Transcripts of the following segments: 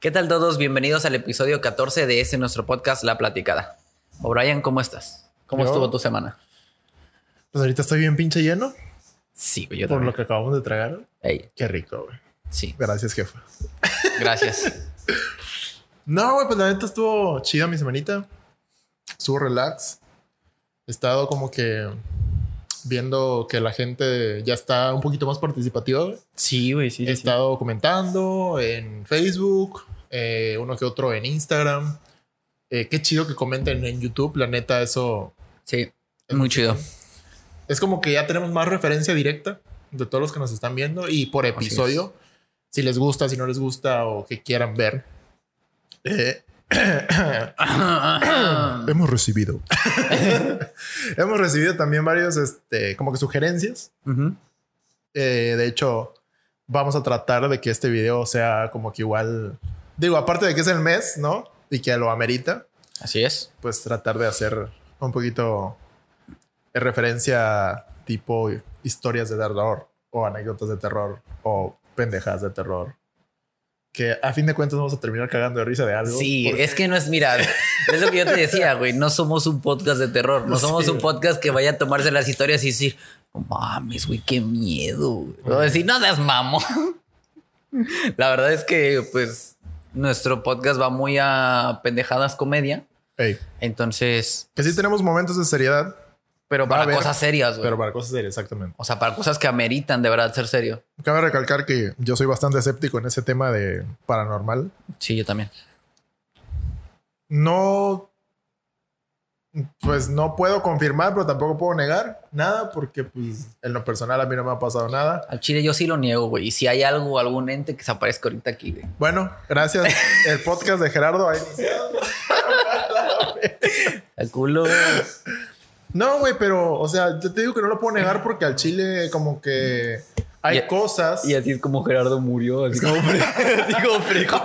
¿Qué tal todos? Bienvenidos al episodio 14 de nuestro podcast La Platicada. O'Brien, ¿cómo estás? ¿Cómo estuvo tu semana? Pues ahorita estoy bien pinche lleno. Sí, güey, yo también. Por lo que acabamos de tragar. Ey. Qué rico, güey. Sí. Gracias, jefa. Gracias. No, güey, pues la neta estuvo chida mi semanita. Estuvo relax. He estado como que viendo que la gente ya está un poquito más participativa, güey. Sí, güey, sí. He estado comentando en Facebook, uno que otro en Instagram. Qué chido que comenten en YouTube, la neta, eso. Sí, es muy chido. Es como que ya tenemos más referencia directa de todos los que nos están viendo y por episodio, si les gusta, si no les gusta o que quieran ver. Hemos recibido también varios, como que sugerencias. Uh-huh. De hecho, vamos a tratar de que este video sea como que igual, digo, aparte de que es el mes, ¿no? Y que lo amerita. Así es. Pues tratar de hacer un poquito de referencia tipo historias de terror o anécdotas de terror o pendejadas de terror. Que a fin de cuentas vamos a terminar cagando de risa de algo. Sí, porque es que no es, mira, es lo que yo te decía, güey. No somos un podcast de terror. No somos un podcast que vaya a tomarse las historias y decir, no mames, güey, qué miedo. O decir, no seas mamón. La verdad es que, pues, nuestro podcast va muy a pendejadas comedia. Ey. Entonces, que sí tenemos momentos de seriedad. Pero para cosas serias, güey. Pero para cosas serias, exactamente. O sea, para cosas que ameritan de verdad ser serio. Cabe recalcar que yo soy bastante escéptico en ese tema de paranormal. Sí, yo también. No, pues no puedo confirmar, pero tampoco puedo negar nada porque, pues, en lo personal a mí no me ha pasado nada. Al chile yo sí lo niego, güey. Y si hay algo, algún ente que se aparezca ahorita aquí, güey. Bueno, gracias. El podcast de Gerardo ha iniciado. El culo, güey. No, güey, pero, o sea, yo te digo que no lo puedo negar porque al chile como que hay cosas. Y así es como Gerardo murió. Así como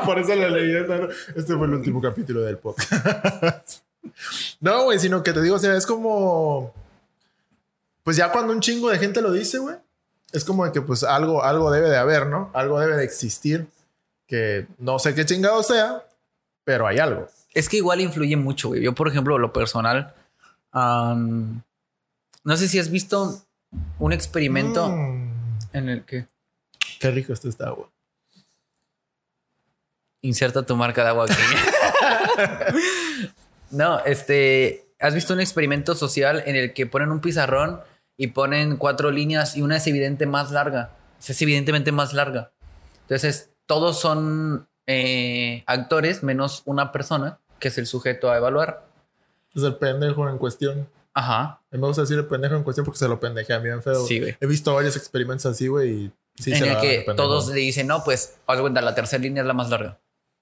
por eso la leyenda, ¿no? Este fue el último capítulo del podcast. No, güey, sino que te digo, o sea, es como, pues ya cuando un chingo de gente lo dice, güey, es como de que pues algo debe de haber, ¿no? Algo debe de existir que no sé qué chingado sea, pero hay algo. Es que igual influye mucho, güey. Yo, por ejemplo, lo personal, no sé si has visto un experimento en el que... Qué rico está esta agua. Inserta tu marca de agua aquí. No, ¿has visto un experimento social en el que ponen un pizarrón y ponen 4 líneas y una es evidente más larga? Es evidentemente más larga. Entonces, todos son actores menos una persona que es el sujeto a evaluar. Es el pendejo en cuestión. Ajá. Me gusta decir el pendejo en cuestión porque se lo pendejea bien feo. Sí, güey. He visto varios experimentos así, güey. Sí, en el que todos le dicen, no, pues, haz cuenta, la tercera línea es la más larga.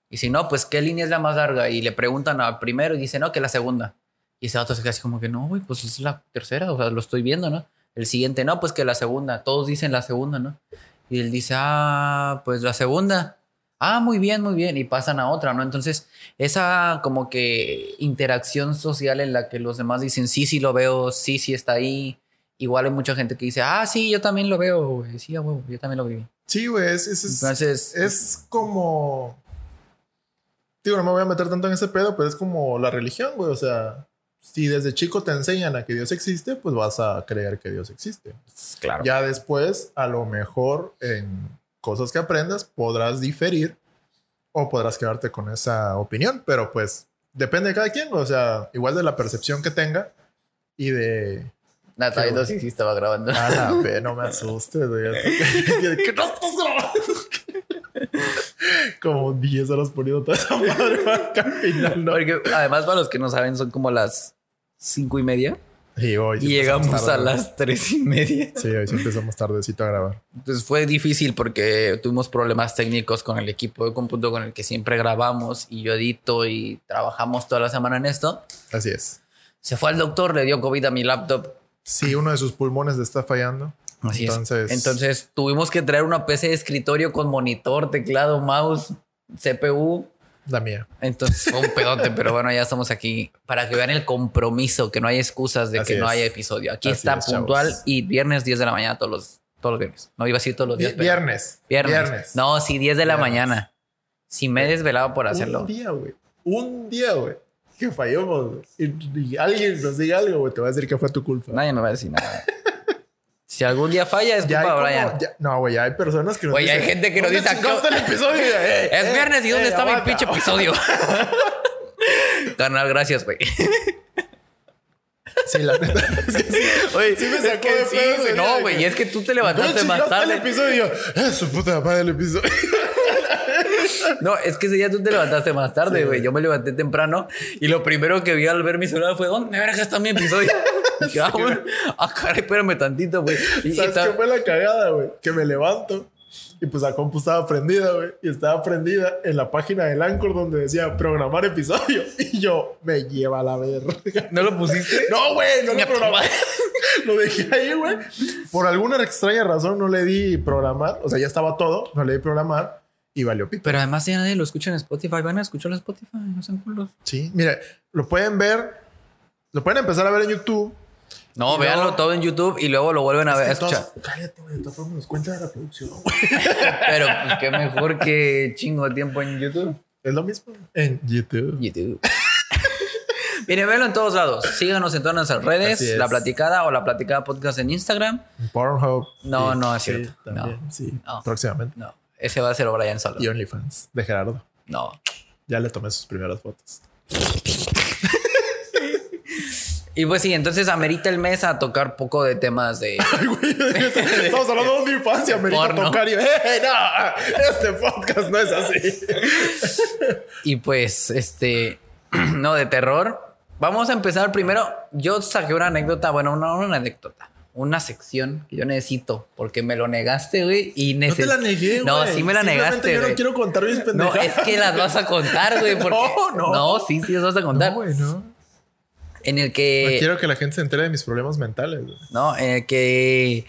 Y si no, pues, ¿qué línea es la más larga? Y le preguntan al primero y dicen, no, que la segunda. Y ese vato se queda así como que, no, güey, pues es la tercera. O sea, lo estoy viendo, ¿no? El siguiente, no, pues que la segunda. Todos dicen la segunda, ¿no? Y él dice, pues la segunda. Ah, muy bien, muy bien. Y pasan a otra, ¿no? Entonces, esa como que interacción social en la que los demás dicen, sí, sí lo veo, sí, sí está ahí. Igual hay mucha gente que dice, sí, yo también lo veo, güey. Sí, güey, yo también lo viví. Sí, güey. Entonces, es como... Digo, no me voy a meter tanto en ese pedo, pero es como la religión, güey. O sea, si desde chico te enseñan a que Dios existe, pues vas a creer que Dios existe. Claro. Ya después, a lo mejor en cosas que aprendas, podrás diferir o podrás quedarte con esa opinión, pero pues depende de cada quien, o sea, igual de la percepción que tenga y de... Nata, ahí no sé si estaba grabando. No me asustes, güey. ¿Qué no estás grabando? Como 10 horas poniendo toda esa madre marca al final, ¿no? Porque además, para los que no saben, son como las 5:30. Sí, y llegamos tarde, a las 3:30. Sí, hoy sí empezamos tardecito a grabar. Entonces fue difícil porque tuvimos problemas técnicos con el equipo de cómputo con el que siempre grabamos y yo edito y trabajamos toda la semana en esto. Así es. Se fue al doctor, le dio COVID a mi laptop. Sí, uno de sus pulmones le está fallando. Así es. Entonces tuvimos que traer una PC de escritorio con monitor, teclado, mouse, CPU. La mía. Entonces fue un pedote, pero bueno, ya estamos aquí para que vean el compromiso, que no hay excusas de así que no haya episodio. Aquí así está es, puntual, chavos. Y viernes 10 de la mañana todos los viernes. No iba a decir todos los días. Viernes. Pero viernes. No, sí, 10 de la mañana. Si me he desvelado por hacerlo. Un día, güey. Que fallamos, güey. Y alguien nos diga algo, güey. Te va a decir que fue tu culpa. Nadie me va a decir nada. Si algún día falla, es culpa de Brian. No, güey, hay personas que nos dicen... Güey, hay gente que nos dice... ¿Dónde el episodio? Es viernes y ¿dónde estaba el pinche episodio? Carnal, gracias, güey. Sí, la neta. Es que sí. Oye, sí me sacó de pedo. No, güey, es que tú te levantaste más tarde. El episodio. Su puta madre el episodio. No, es que ese día tú te levantaste más tarde, güey. Sí. Yo me levanté temprano y lo primero que vi al ver mi celular fue: ¿dónde verga está mi episodio? Y yo, caray, espérame tantito, güey. ¿Sabes qué fue la cagada, güey? Que me levanto y pues la compu estaba prendida, güey. Y estaba prendida en la página del Anchor donde decía programar episodio. Y yo, me lleva a la verga. ¿No lo pusiste? No, güey, no lo programé. Lo dejé ahí, güey. Por alguna extraña razón no le di programar. O sea, ya estaba todo, no le di programar. Y valió pito. Pero además ya nadie lo escucha en Spotify. Van a escucharlo en Spotify, no sean culos. Sí, mira, lo pueden ver. Lo pueden empezar a ver en YouTube. No, véanlo luego, todo en YouTube y luego lo vuelven a ver. Cállate, güey. Todos nos cuenta de la producción. Pero pues, qué mejor que chingo de tiempo en YouTube. Es lo mismo. En YouTube. Miren, véanlo en todos lados. Síganos en todas nuestras redes. La Platicada o La Platicada Podcast en Instagram. Pornhub. No, no es cierto. También, no. Sí. No. Próximamente. No. Ese va a ser O'Brien solo. Y OnlyFans de Gerardo. No. Ya le tomé sus primeras fotos. Y pues sí, entonces amerita el mes a tocar poco de temas de... Ay, güey, estamos hablando de OnlyFans y amerita porno. Tocar y... no, este podcast no es así. Y pues, no, de terror. Vamos a empezar primero. Yo saqué una anécdota. Bueno, una anécdota. Una sección que yo necesito porque me lo negaste, güey. No te la negué, güey. No, sí me la negaste, güey. Yo no quiero contar mis pendejadas. No, es que las vas a contar, güey. No. No, sí las vas a contar. No, güey, no. En el que... No quiero que la gente se entere de mis problemas mentales, güey. No, en el que...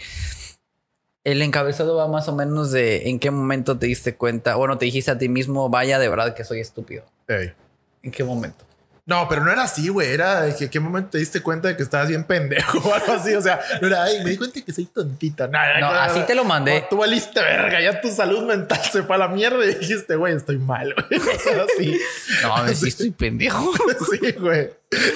El encabezado va más o menos de... ¿En qué momento te diste cuenta? Bueno, te dijiste a ti mismo, vaya, de verdad que soy estúpido. Ey. ¿En qué momento? No, pero no era así, güey. Era de que, ¿qué momento te diste cuenta de que estabas bien pendejo o algo así? O sea, no era, ay, me di cuenta que soy tontita. No, así te lo mandé. Tú valiste verga, ya tu salud mental se fue a la mierda y dijiste, güey, estoy mal, güey. O sea, así. No, sí estoy pendejo. Sí, güey.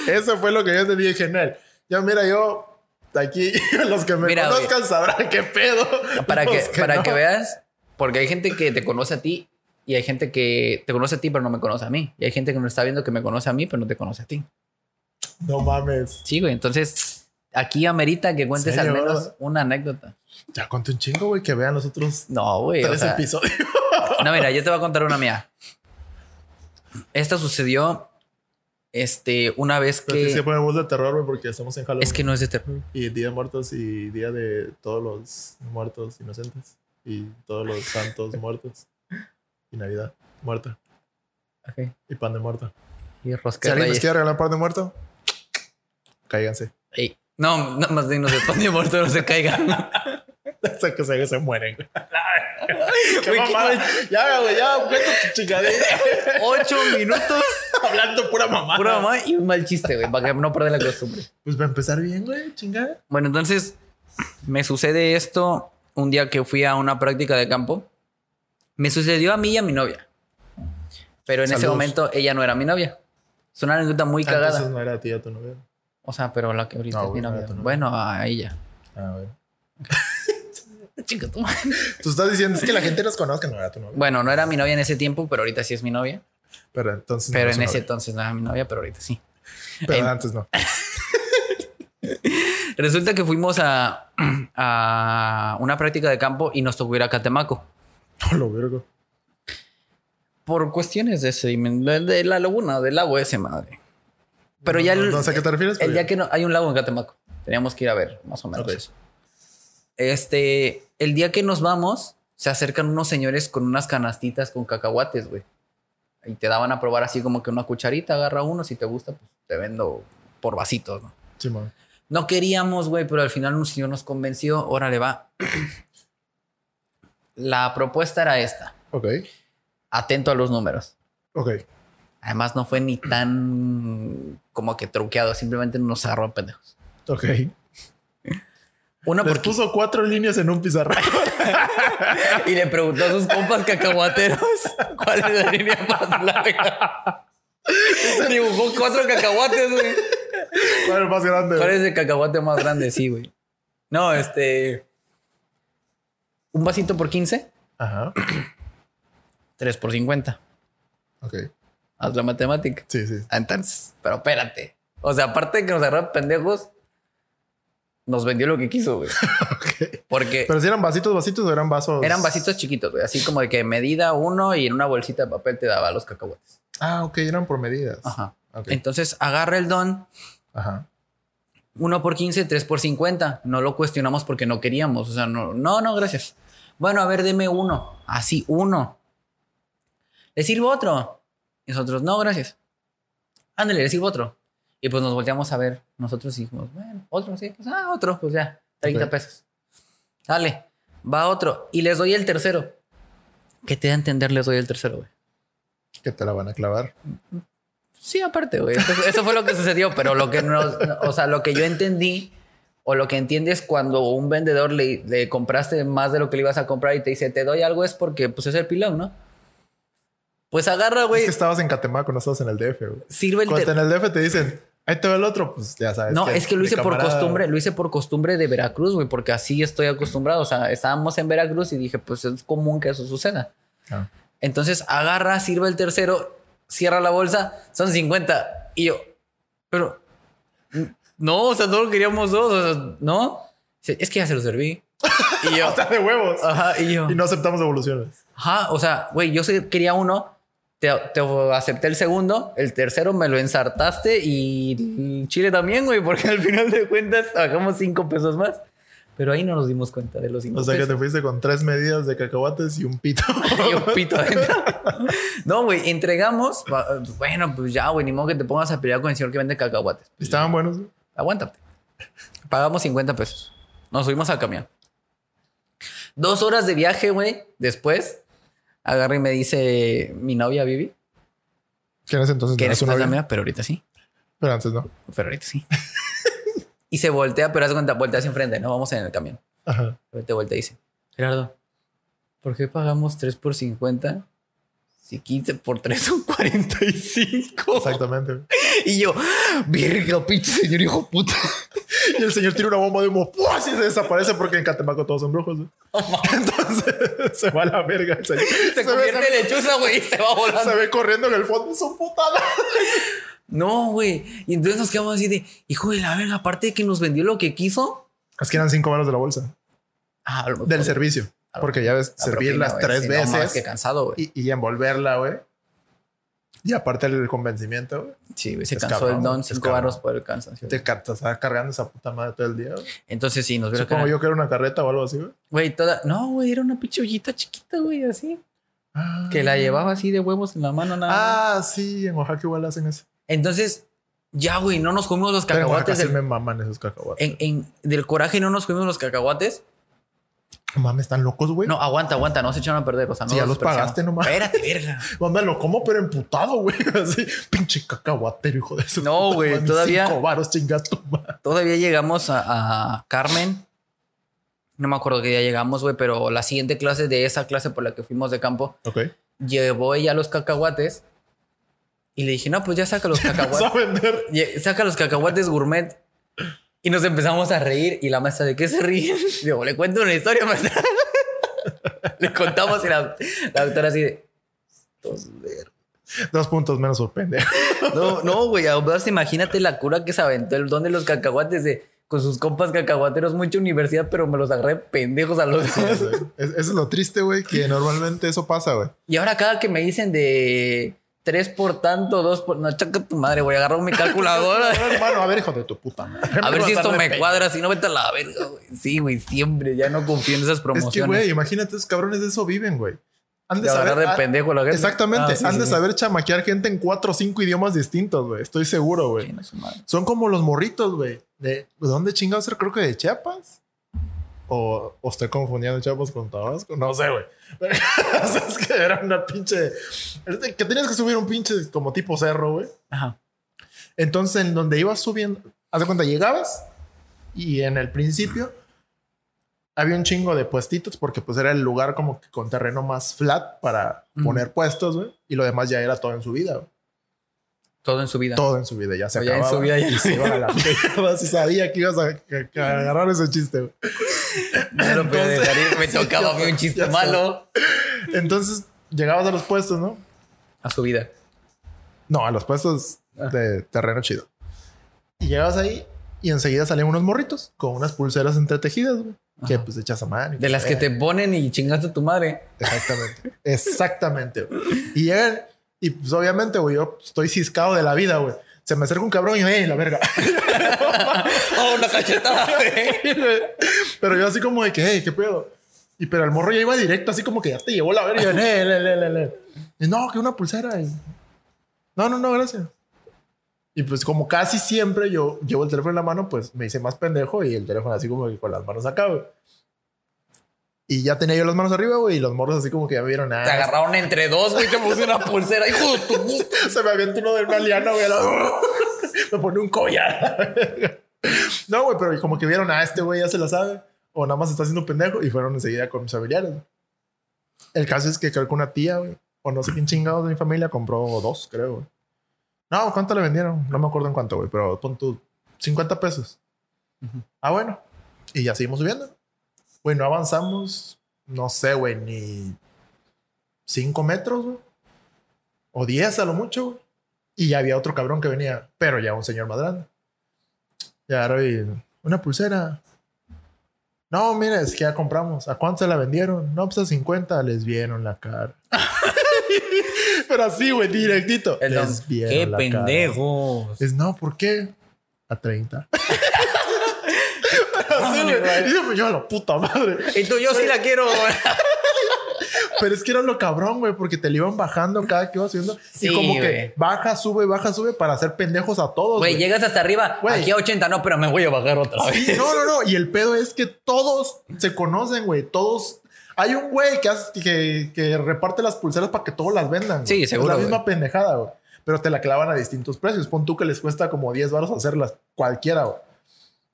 Eso fue lo que yo te dije en él. Ya, mira, yo... Aquí los que me conozcan sabrán qué pedo. Para que veas, porque hay gente que te conoce a ti. Y hay gente que te conoce a ti, pero no me conoce a mí. Y hay gente que me está viendo que me conoce a mí, pero no te conoce a ti. No mames. Sí, güey. Entonces, aquí amerita que cuentes al menos una anécdota. Ya conté un chingo, güey, que vean los otros tres episodios. No, mira, yo te voy a contar una mía. Esta sucedió una vez que... Pero sí se pone voz de terror, güey, porque estamos en Halloween. Es que no es de terror. Y Día de Muertos y Día de todos los muertos inocentes. Y todos los santos muertos. Y Navidad muerta. Okay. Y pan de muerto. Y rosca. Si alguien les quiere regalar pan de muerto, cáiganse. Ey. No, nada más dignos de pan de muerto, no se caigan. Hasta que se mueren. Qué mamada. Ya, güey, tu chingadera. 8 minutos hablando pura mamá. Pura mamá y un mal chiste, güey, para que no pierda la costumbre. Pues para empezar bien, güey, chingada. Bueno, entonces me sucede esto un día que fui a una práctica de campo. Me sucedió a mí y a mi novia. Pero en ese momento ella no era mi novia. Es una anécdota muy cagada. Entonces no era a ti, a tu novia. O sea, pero la que ahorita es mi novia. Bueno, a ella. A ver. Chica, tú. Tú estás diciendo es que la gente nos conozca, no era tu novia. Bueno, no era mi novia en ese tiempo, pero ahorita sí es mi novia. Pero entonces. Pero en ese entonces no era mi novia, pero ahorita sí. Pero antes no. Resulta que fuimos a una práctica de campo y nos tocó ir a Catemaco. No lo vergo. Por cuestiones de sedimento, de la laguna, del lago ese, madre. Pero no, ya... No sé a qué te refieres. Ya que no, hay un lago en Catemaco. Teníamos que ir a ver, más o menos. Okay. Eso. El día que nos vamos, se acercan unos señores con unas canastitas con cacahuates, güey. Y te daban a probar así como que una cucharita, agarra uno. Si te gusta, pues te vendo por vasitos, ¿no? Sí, man. No queríamos, güey, pero al final un señor nos convenció. Órale, va. La propuesta era esta. Ok. Atento a los números. Ok. Además, no fue ni tan como que truqueado. Simplemente nos agarró a pendejos. Ok. Una les porque... puso 4 líneas en un pizarrón. Y le preguntó a sus compas cacahuateros cuál es la línea más larga. Dibujó 4 cacahuates, güey. ¿Cuál es el más grande? ¿Cuál es el cacahuate más grande? Sí, güey. No, un vasito por 15. Ajá. 3 por 50. Ok. Haz la matemática. Sí, sí. Entonces, pero espérate. O sea, aparte de que nos agarraron pendejos, nos vendió lo que quiso, güey. Okay. Porque... ¿Pero si eran vasitos o eran vasos? Eran vasitos chiquitos, güey. Así como de que medida uno y en una bolsita de papel te daba los cacahuates. Ah, ok. Eran por medidas. Ajá. Okay. Entonces, agarra el don. Ajá. 1 por 15, 3 por 50. No lo cuestionamos porque no queríamos. O sea, no, gracias. Bueno, a ver, deme uno. Así, uno. ¿Le sirvo otro? Y nosotros, no, gracias. Ándale, le sirvo otro. Y pues nos volteamos a ver. Nosotros dijimos, bueno, otro, sí. Pues, otro, pues ya, 30 okay. pesos. Dale, va otro. Y les doy el tercero. ¿Qué te da a entender? Les doy el tercero, güey. ¿Que te la van a clavar? Sí, aparte, güey. Eso fue lo que sucedió. Pero lo que nos, o sea, lo que yo entendí o lo que entiendes cuando un vendedor le compraste más de lo que le ibas a comprar y te dice, te doy algo, es porque pues es el pilón, ¿no? Pues agarra, güey. Es que estabas en Catemaco, no estabas en el DF, güey. Sirve el cuando en el DF te dicen, ahí te va el otro, pues ya sabes. No, es que lo hice camarada. Por costumbre, lo hice por costumbre de Veracruz, güey, porque así estoy acostumbrado. O sea, estábamos en Veracruz y dije, pues es común que eso suceda. Ah. Entonces agarra, sirve el tercero, cierra la bolsa, son 50. Y yo, pero no, o sea, solo queríamos 2, o sea, no. Es que ya se lo serví. Y yo, o sea, de huevos. Ajá, y yo. Y no aceptamos devoluciones. Ajá, o sea, güey, yo quería uno, te acepté el segundo, el tercero me lo ensartaste y chile también, güey, porque al final de cuentas bajamos 5 pesos más. Pero ahí no nos dimos cuenta de los 5 pesos. O sea, que te fuiste con 3 medidas de cacahuates y un pito. Y un pito adentro. No, güey, entregamos. Bueno, pues ya, güey, ni modo que te pongas a pelear con el señor que vende cacahuates. Estaban buenos, güey. Aguántate. Pagamos 50 pesos. Nos subimos al camión. 2 horas de viaje, güey. Después, agarra y me dice mi novia, Vivi. ¿Qué eres entonces? ¿Qué eres entonces la mía? Pero ahorita sí. Pero antes no. Pero ahorita sí. Y se voltea, pero hace cuenta, voltea hacia enfrente. No, vamos en el camión. Ajá. Te voltea y dice, Gerardo, ¿por qué pagamos 3 por 50? Si 15 por 3 son 45. Exactamente. Y yo, verga, pinche señor hijo puta. Y el señor tira una bomba de humo. ¡Puah! Así se desaparece porque en Catemaco todos son brujos, ¿no? Oh, entonces se va a la verga el señor. Se convierte en lechuza, güey, y se va volando. Se ve corriendo en el fondo. Son putadas. No, güey. Y entonces nos quedamos así de, hijo de la verga, aparte de que nos vendió lo que quiso. Es que eran 5 manos de la bolsa. Ah, del servicio. Porque ya ves, servirlas 3 si veces. No, más que cansado, güey. Y envolverla, güey. Y aparte el convencimiento, güey. Sí, güey, se cansó cabrón, el don, 5 barros por el cansancio. Te estás cargando esa puta madre todo el día, güey. Entonces sí, nos vio. Supongo yo que era una carreta o algo así, güey. Güey, toda. No, güey, era una pinche ollita chiquita, güey, así. Ah. Que la llevaba así de huevos en la mano, nada. Ah, sí, en Oaxaca igual hacen eso. Entonces, ya, güey, no nos comimos los cacahuates. Pero sí me maman esos cacahuates. Del coraje no nos comimos los cacahuates. Mames, están locos, güey. No, aguanta, no se echaron a perder. O sea, no, sí, ya los pagaste nomás. Espérate, verga. Mames, lo como, pero emputado, güey. Así, pinche cacahuatero, hijo de eso. No, güey, todavía. 5 varos, chingato, man. Todavía llegamos a Carmen. No me acuerdo qué día llegamos, güey, pero la siguiente clase de esa clase por la que fuimos de campo. Ok. Llevó ella los cacahuates. Y le dije, no, pues ya saca los cacahuates. A vender. Saca los cacahuates gourmet. Y nos empezamos a reír. Y la maestra, ¿de qué se ríen? Digo, le cuento una historia, maestra. Le contamos y la doctora así de... 2 puntos menos por pendejo. No, güey. Imagínate la cura que se aventó el don de los cacahuates con sus compas cacahuateros. Mucha universidad, pero me los agarré pendejos a los dos. Eso es lo triste, güey, que normalmente eso pasa, güey. Y ahora cada que me dicen de... 3 por tanto, 2 por... No, chaca tu madre, güey. Agarró mi calculadora. Hermano, a ver, hijo de tu puta madre. A ver si esto me cuadra. Si no, vete a la verga, güey. Sí, güey. Siempre. Ya no confío en esas promociones. Es que, güey, imagínate. Esos cabrones de eso viven, güey. Han de saber... de pendejo la gente. Exactamente. Han de saber chamaquear gente en 4 o 5 idiomas distintos, güey. Estoy seguro, güey. Son como los morritos, güey. ¿De dónde chingados? Creo que de Chiapas. O estoy confundiendo Chiapas con Tabasco. No sé, güey. Es que era una pinche... Que tenías que subir un pinche como tipo cerro, güey. Ajá. Entonces, en donde ibas subiendo... Haz de cuenta, llegabas y en el principio Había un chingo de puestitos porque pues era el lugar como que con terreno más flat para poner puestos, güey. Y lo demás ya era todo en su vida, güey. Todo en su vida. Todo en su vida, ya se acababa. Ya en su vida ya se iba a la mierda. Si sabía que ibas a agarrar ese chiste, güey. No lo puedo dejar ir, me tocaba un chiste malo. Entonces llegabas a los puestos, ¿no? A su vida. No, a los puestos de terreno chido. Y llegabas ahí y enseguida salían unos morritos con unas pulseras entretejidas, güey. Que ajá, pues echas a mano. De las que te ponen y chingaste a tu madre. Exactamente. Exactamente, güey. Y llegan y pues obviamente, güey, yo estoy ciscado de la vida, güey. Se me acerca un cabrón y yo, ¡ey, la verga! ¡Oh, una cachetada! Pero yo así como de que, ¡hey, qué pedo! Y pero el morro ya iba directo, así como que ya te llevó la verga. Y no, que una pulsera. Y... No, gracias. Y pues como casi siempre yo llevo el teléfono en la mano, pues me hice más pendejo y el teléfono así como que con las manos acá, güey. Y ya tenía yo las manos arriba, güey, y los morros así como que ya me vieron nada. Te agarraron entre dos, güey, te puse una pulsera. ¡Hijo de tu puta! Se me avienta uno de una liana, güey. Me pone un collar. No, güey, pero como que vieron a este güey, ya se la sabe. O nada más está haciendo pendejo. Y fueron enseguida con mis familiares. El caso es que creo que una tía, güey, o no sé quién chingados de mi familia compró dos, creo, güey. No, ¿cuánto le vendieron? No me acuerdo en cuánto, güey, pero pon tú $50. Uh-huh. Ah, bueno. Y ya seguimos subiendo. Güey, no avanzamos, no sé, güey, ni 5 metros, güey. O 10 a lo mucho, güey. Y ya había otro cabrón que venía, pero ya un señor más grande. Ya, güey, una pulsera. No, mira, es que ya compramos. ¿A cuánto se la vendieron? No, pues a 50. Les vieron la cara. Pero así, güey, directito. Les vieron qué la pendejos cara. Es, no, ¿por qué? A 30. Pero así, güey. Y yo, a la puta madre. Y tú, yo sí la quiero. Pero es que era lo cabrón, güey, porque te le iban bajando cada que iba subiendo. Sí, y como wey, que baja, sube para hacer pendejos a todos. Güey, llegas hasta arriba, wey, aquí a 80, no, pero me voy a bajar otra vez. No. Y el pedo es que todos se conocen, güey. Todos. Hay un güey que reparte las pulseras para que todos las vendan. Sí, wey, seguro. Es la misma pendejada, güey. Pero te la clavan a distintos precios. Pon tú que les cuesta como $10 hacerlas, cualquiera, güey.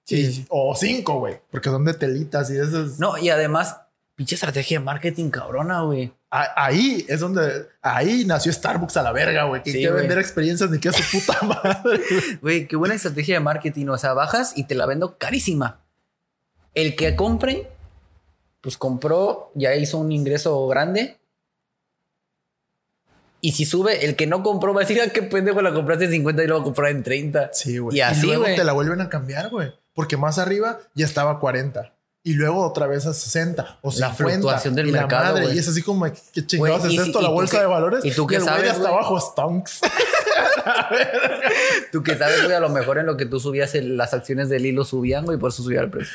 Sí. O 5, güey. Porque son de telitas y esas. No, y además. Pinche estrategia de marketing cabrona, güey. Ahí es donde... Ahí nació Starbucks a la verga, güey. Que sí, quiere vender experiencias ni que a su puta madre. Güey, qué buena estrategia de marketing. O sea, bajas y te la vendo carísima. El que compre, pues compró, ya hizo un ingreso grande. Y si sube, el que no compró va a decir, ah, qué pendejo, la compraste en 50 y la va a comprar en 30. Sí, güey. Y así, luego te la vuelven a cambiar, güey. Porque más arriba ya estaba a 40. Y luego otra vez a 60 o 50. La fluctuación del mercado, güey. Y es así como, ¿qué chingados es esto? La bolsa de valores. Y tú que sabes, güey, hasta abajo, stonks. Tú que sabes, güey, a lo mejor en lo que tú subías las acciones del hilo subían, güey, y por eso subía el precio.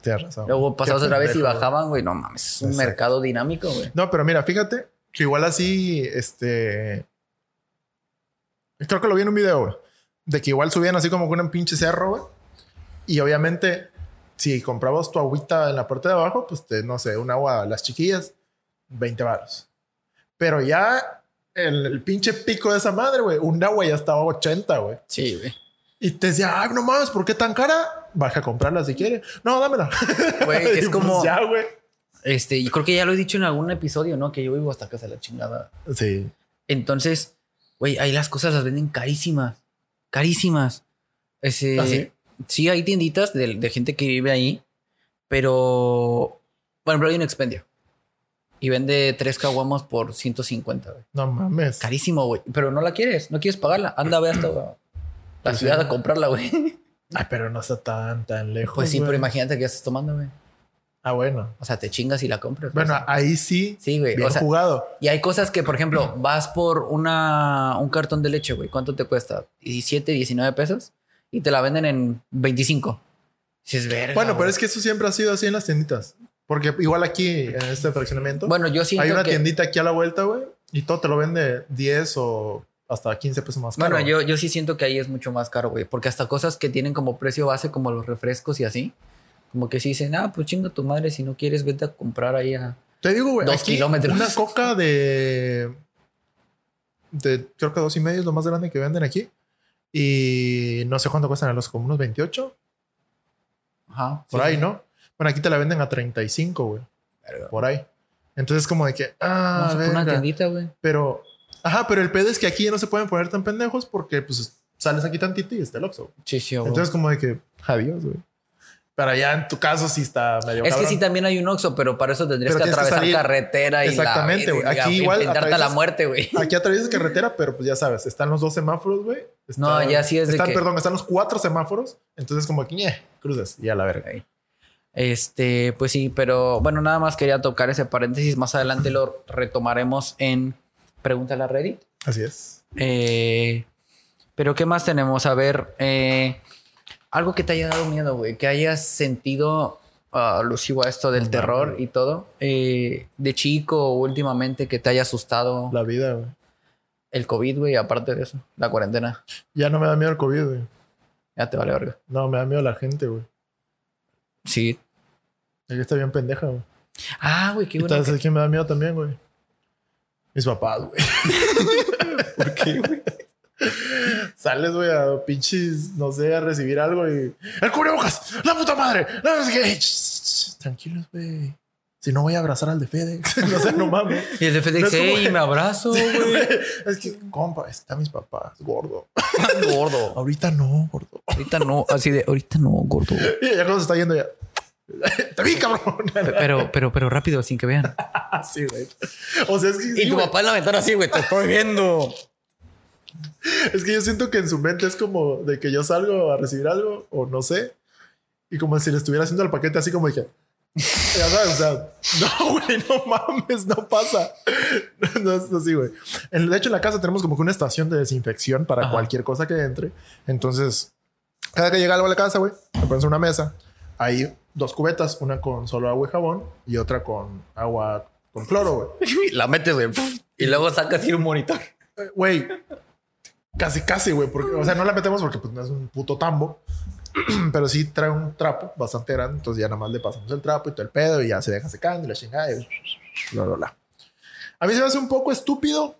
Tienes razón. Luego pasabas otra vez y bajaban, güey. No mames, es un mercado dinámico, güey. No, pero mira, fíjate que igual así, creo que lo vi en un video, güey. De que igual subían así como con un pinche cerro, güey. Y obviamente... Si comprabas tu agüita en la parte de abajo, pues no sé, un agua a las chiquillas, $20. Pero ya el pinche pico de esa madre, güey, un agua ya estaba a 80, güey. Sí, güey. Y te decía, ay, no mames, ¿por qué tan cara? Baja a comprarla si quieres. No, dámela. Güey, es como... Pues ya, güey. Y creo que ya lo he dicho en algún episodio, ¿no? Que yo vivo hasta casa de la chingada. Sí. Entonces, güey, ahí las cosas las venden carísimas. Carísimas. ¿Ah, sí? Sí, hay tienditas de gente que vive ahí, pero... Bueno, pero hay un Expendio. Y vende 3 caguamas por 150, güey. No mames. Carísimo, güey. Pero no la quieres. No quieres pagarla. Anda, ve hasta la ciudad a comprarla, güey. Ay, pero no está tan lejos, pues sí, güey. Pero imagínate que ya estás tomando, güey. Ah, bueno. O sea, te chingas y la compras. Bueno, pues, ahí sí. Sí, güey. Bien, o sea, jugado. Y hay cosas que, por ejemplo, vas por un cartón de leche, güey. ¿Cuánto te cuesta? ¿17, 19 pesos? Y te la venden en 25. Si es verga. Bueno, pero es que eso siempre ha sido así en las tienditas. Porque igual aquí, en este fraccionamiento... Bueno, yo siento que... Hay una tiendita aquí a la vuelta, güey. Y todo te lo vende 10 o hasta 15 pesos más caro. Bueno, yo sí siento que ahí es mucho más caro, güey. Porque hasta cosas que tienen como precio base, como los refrescos y así. Como que sí dicen, ah, pues chinga tu madre. Si no quieres, vete a comprar ahí a... Te digo, güey. 2 kilómetros. Una coca de... Creo que 2.5 es lo más grande que venden aquí. Y no sé cuánto cuestan a los como unos 28. Ajá. Por ahí, ¿no? Bueno, aquí te la venden a 35, güey. Por ahí. Entonces, como de que... Ah, vamos a poner una tiendita, güey. Pero... Ajá, pero el pedo es que aquí ya no se pueden poner tan pendejos porque, pues, sales aquí tantito y está el Oxxo. Sí, sí, güey. Entonces, como de que... Adiós, güey. Para allá, en tu caso, sí está medio cabrón. Es que sí también hay un Oxxo, pero para eso tendrías que atravesar carretera y... Exactamente, güey. Aquí igual... Enfrentarte a la muerte, güey. Aquí atraviesas carretera, pero, pues, ya sabes. Están los 2 semáforos, güey. No, ya sí es de que... Perdón, están los 4 semáforos. Entonces, como aquí, cruzas y a la verga. Pues sí, pero bueno, nada más quería tocar ese paréntesis. Más adelante lo retomaremos en Pregúntale a Reddit. Así es. Pero ¿qué más tenemos? A ver, algo que te haya dado miedo, güey, que hayas sentido alusivo a esto del terror, güey, y todo, de chico o últimamente que te haya asustado. La vida, güey. El COVID, güey, aparte de eso, la cuarentena. Ya no me da miedo el COVID, güey. Ya te vale verga. No, me da miedo la gente, güey. Sí. Ella está bien pendeja, güey. Ah, güey, qué bueno. ¿Sabes quién me da miedo también, güey? Mis papás, güey. ¿Por qué, güey? Sales, güey, a pinches, no sé, a recibir algo y... ¡El cubrebocas! ¡La puta madre! ¡No sé qué! Tranquilos, güey. Si no voy a abrazar al de FedEx. No sé, no mames. Y el de FedEx, ¡ey, me abrazo, güey! Es que, compa, está mis papás, gordo. Gordo. Ahorita no, gordo. Ahorita no, así de, ahorita no, gordo. Y ya cuando se está yendo ya... Te vi, cabrón. Pero rápido, sin que vean. Sí, güey. O sea, es que... Y sí, tu papá en la ventana así, güey, te estoy viendo. Es que yo siento que en su mente es como de que yo salgo a recibir algo o no sé. Y como si le estuviera haciendo el paquete así como dije... Ya sabes, o sea, no, güey, no mames, no pasa. No es así, güey. De hecho, en la casa tenemos como que una estación de desinfección para cualquier cosa que entre. Entonces, cada que llega algo a la casa, güey, me pones una mesa. Ahí... 2 cubetas, una con solo agua y jabón y otra con agua con cloro, güey. La metes, güey, y luego sacas un monitor. Güey, casi, güey. O sea, no la metemos porque pues, no es un puto tambo, pero sí trae un trapo bastante grande. Entonces ya nada más le pasamos el trapo y todo el pedo y ya se deja secando y la chingada y bla. A mí se me hace un poco estúpido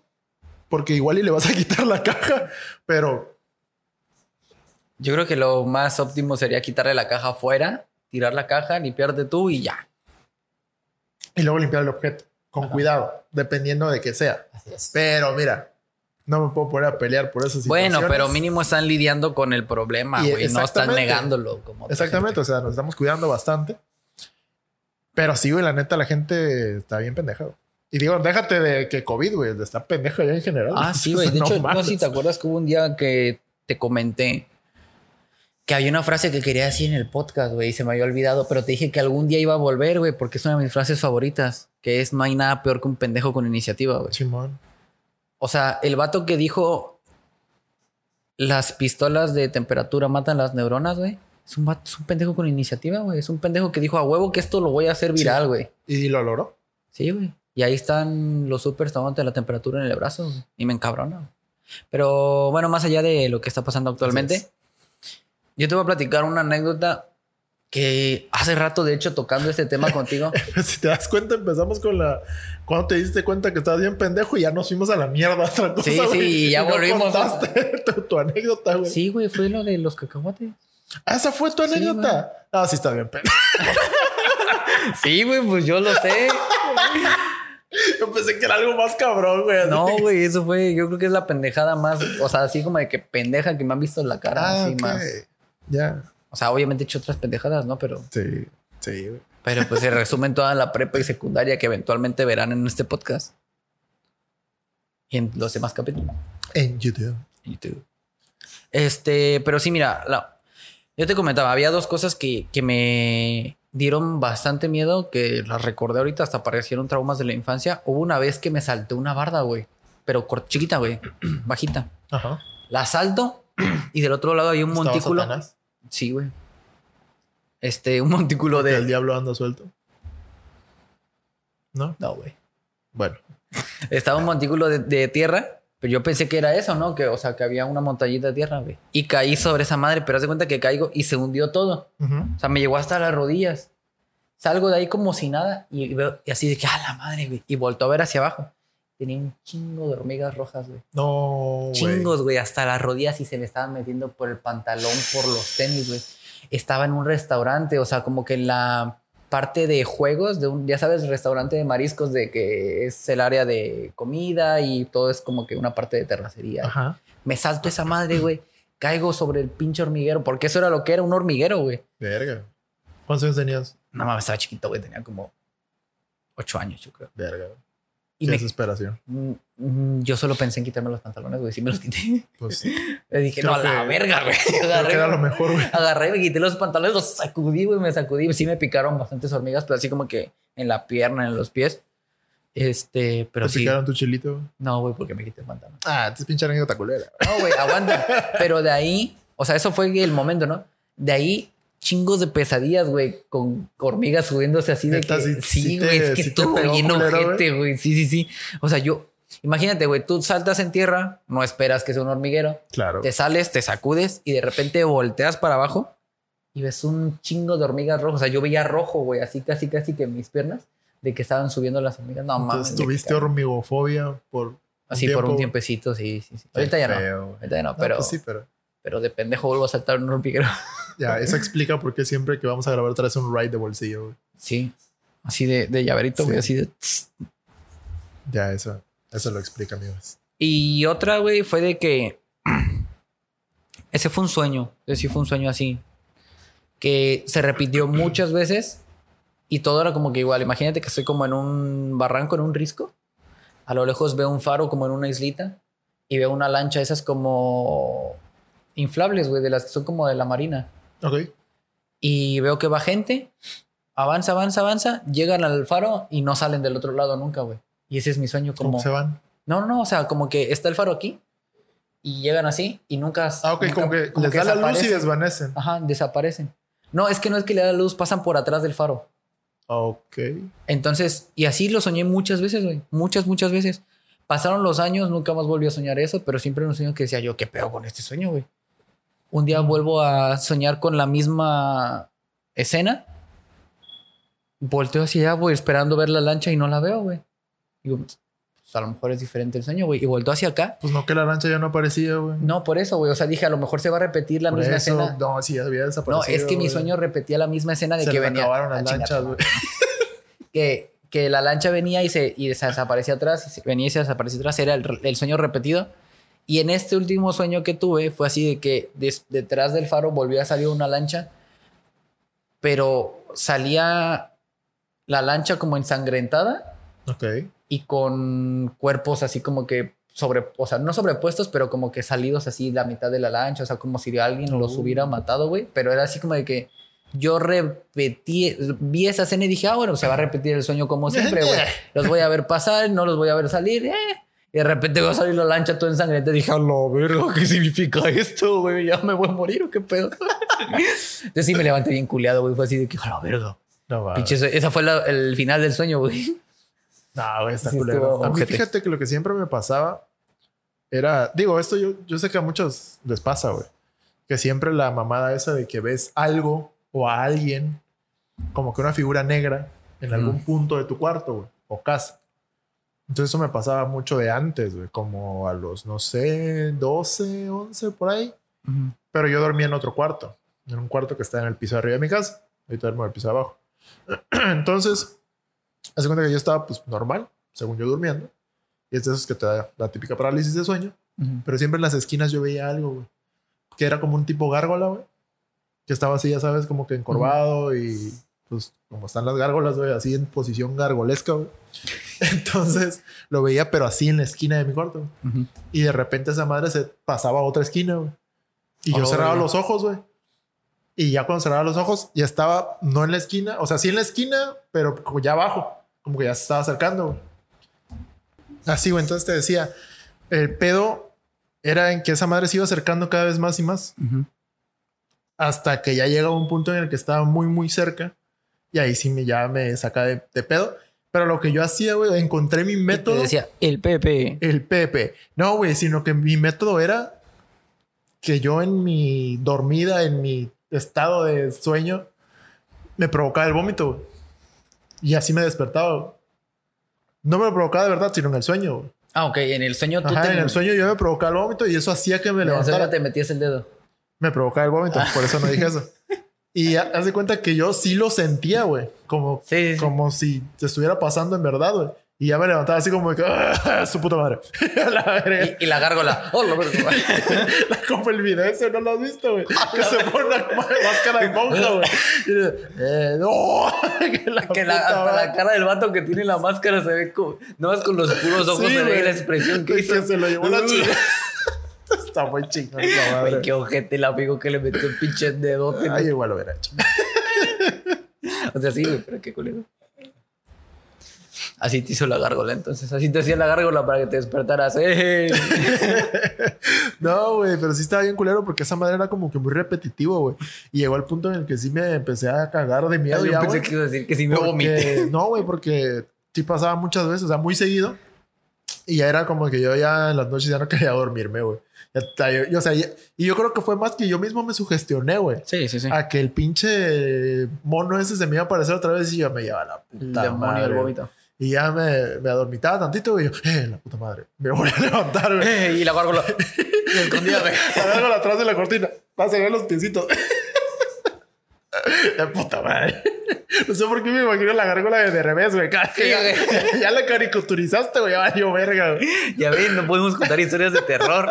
porque igual y le vas a quitar la caja, pero... Yo creo que lo más óptimo sería quitarle la caja afuera. Tirar la caja, limpiarte tú y ya. Y luego limpiar el objeto. Con cuidado, dependiendo de que sea. Así es. Pero mira, no me puedo poner a pelear por esas situaciones. Bueno, pero mínimo están lidiando con el problema, güey. No están negándolo. Como exactamente, gente. O sea, nos estamos cuidando bastante. Pero sí, güey, la neta, la gente está bien pendeja, güey. Y digo, déjate de que COVID, güey, está pendeja ya en general. Ah, sí, güey. De hecho, no sé si te acuerdas que hubo un día que te comenté que había una frase que quería decir en el podcast, güey, y se me había olvidado, pero te dije que algún día iba a volver, güey, porque es una de mis frases favoritas, que es: no hay nada peor que un pendejo con iniciativa, güey. Simón. O sea, el vato que dijo las pistolas de temperatura matan las neuronas, güey, es un pendejo con iniciativa, güey. Es un pendejo que dijo a huevo que esto lo voy a hacer viral, güey. Sí. ¿Y lo logró? Sí, güey. Y ahí están los supers tomándote la temperatura en el brazo, güey. Y me encabrona, güey. Pero bueno, más allá de lo que está pasando actualmente... Yo te voy a platicar una anécdota que hace rato, de hecho, tocando este tema contigo. Si te das cuenta, empezamos con la... Cuando te diste cuenta que estabas bien pendejo y ya nos fuimos a la mierda. Otra cosa, sí, wey, sí, y ya volvimos. Contaste tu anécdota, güey. Sí, güey, fue lo de los cacahuates. ¿Ah, esa fue tu anécdota? Sí, sí está bien pendejo. Sí, güey, pues yo lo sé. Yo pensé que era algo más cabrón, güey. No, güey, eso fue... Yo creo que es la pendejada más... O sea, así como de que pendeja que me han visto en la cara. Ah, así okay. Más... Ya. O sea, obviamente he hecho otras pendejadas, ¿no? Pero... Sí, güey. Pero pues se resumen toda la prepa y secundaria que eventualmente verán en este podcast. Y en los demás capítulos. En YouTube. Pero sí, mira, yo te comentaba, había 2 cosas que me dieron bastante miedo, que las recordé ahorita, hasta parecieron traumas de la infancia. Hubo una vez que me salté una barda, güey. Pero chiquita, güey. Bajita. Ajá. La salto... Y del otro lado había un montículo. ¿Satanás? Sí, güey. Un montículo de... ¿El diablo anda suelto? ¿No? No, güey. Bueno. Estaba un montículo de tierra, pero yo pensé que era eso, ¿no? O sea, que había una montañita de tierra, güey. Y caí sobre esa madre, pero haz de cuenta que caigo y se hundió todo. Uh-huh. O sea, me llegó hasta las rodillas. Salgo de ahí como si nada y veo, y así de que, la madre, güey. Y volto a ver hacia abajo. Tenía un chingo de hormigas rojas, güey. No, chingos, güey. Hasta las rodillas y se me estaban metiendo por el pantalón, por los tenis, güey. Estaba en un restaurante, o sea, como que parte de juegos, de un, ya sabes, restaurante de mariscos, de que es el área de comida y todo es como que una parte de terracería. Ajá. Me salto esa madre, güey. Caigo sobre el pinche hormiguero, porque eso era lo que era, un hormiguero, güey. Verga. ¿Cuántos años tenías? No mames, estaba chiquito, güey. Tenía como 8 años, yo creo. Verga. Y desesperación. Yo solo pensé en quitarme los pantalones, güey. Sí me los quité. Pues le dije, no, a la verga, güey. Agarré, era lo mejor, güey. Agarré, me quité los pantalones, los sacudí, güey. Me sacudí. Sí me picaron bastantes hormigas, pero así como que en la pierna, en los pies. Pero sí. ¿Te picaron tu chilito? No, güey, porque me quité el pantalón. Ah, te pincharon en otra culera. No, güey, aguanta. Pero de ahí, o sea, eso fue el momento, ¿no? De ahí, chingos de pesadillas, güey, con hormigas subiéndose así de que... Sí, güey, es que todo bien ojete, güey. Sí. O sea, yo... Imagínate, güey, tú saltas en tierra, no esperas que sea un hormiguero. Claro. Te sales, te sacudes y de repente volteas para abajo y ves un chingo de hormigas rojas. O sea, yo veía rojo, güey, así casi que en mis piernas de que estaban subiendo las hormigas. No mames. Entonces tuviste hormigofobia por... Así por un tiempecito, sí. Ahorita ya no. Ahorita ya no, pero... Pues sí, pero de pendejo vuelvo a saltar un hormiguero. Ya, eso explica por qué siempre que vamos a grabar traes un ride de bolsillo, güey. Sí, así de llaverito, güey, así de... Ya, eso lo explica, amigos. Y otra, güey, fue de que... Ese fue un sueño. Sí, fue un sueño así. Que se repitió muchas veces y todo era como que igual. Imagínate que estoy como en un barranco, en un risco. A lo lejos veo un faro como en una islita y veo una lancha, esas como... inflables, güey, de las que son como de la marina. Ok. Y veo que va gente, avanza, llegan al faro y no salen del otro lado nunca, güey. Y ese es mi sueño, como... ¿Cómo se van? No, o sea, como que está el faro aquí y llegan así y nunca... Ah, ok, nunca, como que les da la luz y desvanecen. Ajá, desaparecen. No es que le da la luz, pasan por atrás del faro. Ok. Entonces, y así lo soñé muchas veces, güey. Muchas veces. Pasaron los años, nunca más volví a soñar eso, pero siempre era un sueño que decía yo, ¿qué pedo con este sueño, güey? Un día vuelvo a soñar con la misma escena. Volteo hacia allá, güey, esperando ver la lancha y no la veo, güey. Digo, pues, a lo mejor es diferente el sueño, güey. Y volteo hacia acá. Pues no, que la lancha ya no aparecía, güey. No, por eso, güey. O sea, dije, a lo mejor se va a repetir la por misma eso, escena. No, sí, ya había desaparecido. No, es que mi sueño repetía la misma escena de se que venía. Se acabaron las lanchas, güey. Que la lancha venía y se desaparecía atrás. Venía y se desaparecía atrás. Era el sueño repetido. Y en este último sueño que tuve fue así de que detrás del faro volvió a salir una lancha, pero salía la lancha como ensangrentada. Okay. Y con cuerpos así como que o sea, no sobrepuestos, pero como que salidos así la mitad de la lancha. O sea, como si alguien los hubiera matado, güey. Pero era así como de que yo repetí, vi esa escena y dije, bueno, se va a repetir el sueño como siempre, güey. Los voy a ver pasar, no los voy a ver salir, Y de repente va a salir la lancha toda ensangrentada. Dije, a la verga, ¿qué significa esto, güey? ¿Ya me voy a morir o qué pedo? Entonces sí me levanté bien culeado, güey. Fue así de que, a la verga. No, pinche, esa fue el final del sueño, güey. No, güey, está culeado. A mí fíjate que lo que siempre me pasaba era... Digo, esto yo sé que a muchos les pasa, güey. Que siempre la mamada esa de que ves algo o a alguien, como que una figura negra en algún punto de tu cuarto, güey, o casa. Entonces eso me pasaba mucho de antes, güey. Como a los, no sé, 12, 11, por ahí. Uh-huh. Pero yo dormía en otro cuarto. En un cuarto que está en el piso de arriba de mi casa. Ahorita duermo en el piso de abajo. Entonces, hace cuenta que yo estaba, pues, normal. Según yo, durmiendo. Y es de esos que te da la típica parálisis de sueño. Uh-huh. Pero siempre en las esquinas yo veía algo, güey. Que era como un tipo gárgola, güey. Que estaba así, ya sabes, como que encorvado. Uh-huh. Y, pues, como están las gárgolas, güey. Así en posición gargolesca, güey. Entonces lo veía, pero así en la esquina de mi cuarto. Uh-huh. Y de repente esa madre se pasaba a otra esquina, güey. Y yo cerraba los ojos, güey. Y ya cuando cerraba los ojos, ya estaba no en la esquina, o sea, sí en la esquina, pero ya abajo, como que ya se estaba acercando, güey. Así, güey. Entonces te decía, el pedo era en que esa madre se iba acercando cada vez más y más. Uh-huh. Hasta que ya llegaba un punto en el que estaba muy, muy cerca. Y ahí sí ya me saca de pedo. Pero lo que yo hacía, güey, encontré mi método. Te decía, el Pepe. El Pepe. No, güey, sino que mi método era que yo en mi dormida, en mi estado de sueño, me provocaba el vómito, güey. Y así me despertaba, güey. No me lo provocaba de verdad, sino en el sueño, güey. Ah, ok. En el sueño tú en el sueño yo me provocaba el vómito y eso hacía que me levantara. Te metías el dedo. Me provocaba el vómito, por eso no dije eso. Y haz de cuenta que yo sí lo sentía, güey. Como si te estuviera pasando en verdad, güey. Y ya me levantaba así como que... ¡Ah, su puta madre! y la gárgola. ¡Oh, la verga! La como el video ese, ¿no lo has visto, güey? Que se pone una máscara de monja, güey. ¡No! La cara del vato que tiene la máscara se ve como... Nada más con los puros ojos sí, se ve la expresión que hizo. Que se lo llevó la chica. Está muy chingón la madre. Ay, qué ojete el amigo que le metió el pinche dedote. Ay, igual lo hubiera hecho. O sea, sí, güey, pero qué culero. Así te hizo la gárgola, entonces. Así te hacía la gárgola para que te despertaras. ¡Eh! No, güey, pero sí estaba bien culero porque esa madre era como que muy repetitivo, güey. Y llegó al punto en el que sí me empecé a cagar de miedo. Yo pensé que iba a decir que sí me vomité. No, güey, porque sí pasaba muchas veces, o sea, muy seguido. Y ya era como que yo ya en las noches ya no quería dormirme, güey. O sea, y yo creo que fue más que yo mismo me sugestioné, güey. Sí, sí, sí. A que el pinche mono ese se me iba a aparecer otra vez y yo me llevaba la puta madre. El vómito. Y ya me adormitaba tantito, güey. Y yo, la puta madre. Me voy a levantar, güey. Y la gárgola. Me escondía, güey. La gárgola atrás de la cortina. Va a salir los piecitos. La puta madre. No sé por qué me imagino la gárgola de revés, güey. Sí, ya la caricaturizaste, güey. Valió verga, güey. Ya ven, no podemos contar historias de terror.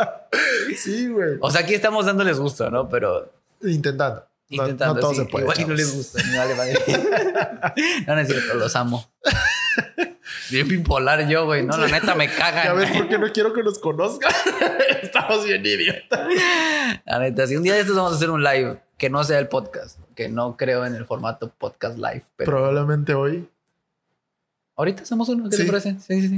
Sí, güey. O sea, aquí estamos dándoles gusto, ¿no? Pero... Intentando, no todo sí. Se puede, igual chavos. No les gusta. Ni vale, vale. No es cierto, los amo. Bien bipolar yo, güey. No, la neta me cagan. Ya ves por qué no quiero que nos conozcan. Estamos bien idiotas. La neta, si un día de estos vamos a hacer un live que no sea el podcast, que no creo en el formato podcast live, pero probablemente hoy. Ahorita hacemos uno, ¿qué te parece? Sí,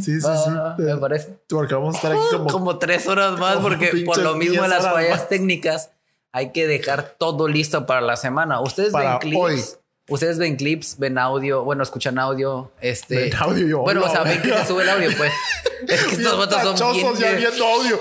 me parece. Porque vamos a estar aquí como 3 horas más, porque por lo mismo las fallas más. Técnicas hay que dejar todo listo para la semana. Ustedes para ven clips. Hoy. Ustedes ven clips, ven audio, bueno, escuchan audio, ven audio, yo, bueno, o sea, ven que se sube el audio, pues. Es que estos vatos son bien ya viendo audio.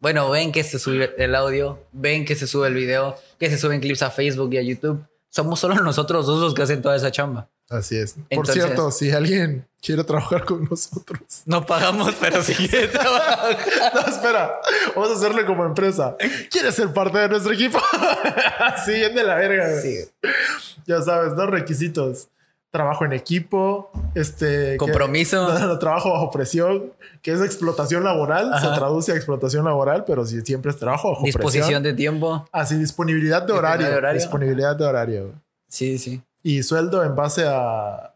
Bueno, ven que se sube el audio, ven que se sube el video, que se suben clips a Facebook y a YouTube. Somos solo nosotros dos los que hacen toda esa chamba. Así es. Entonces, por cierto, si alguien quiere trabajar con nosotros. No pagamos, pero si quiere trabajar. No, espera. Vamos a hacerlo como empresa. ¿Quieres ser parte de nuestro equipo? Sí, es de la verga. Sí. Ya sabes, dos requisitos. Trabajo en equipo, compromiso. Trabajo bajo presión, que es explotación laboral. Ajá. Se traduce a explotación laboral, pero si siempre es trabajo bajo presión. Disposición de tiempo. Así, disponibilidad de horario. Disponibilidad de horario. Sí, sí. Y sueldo en base a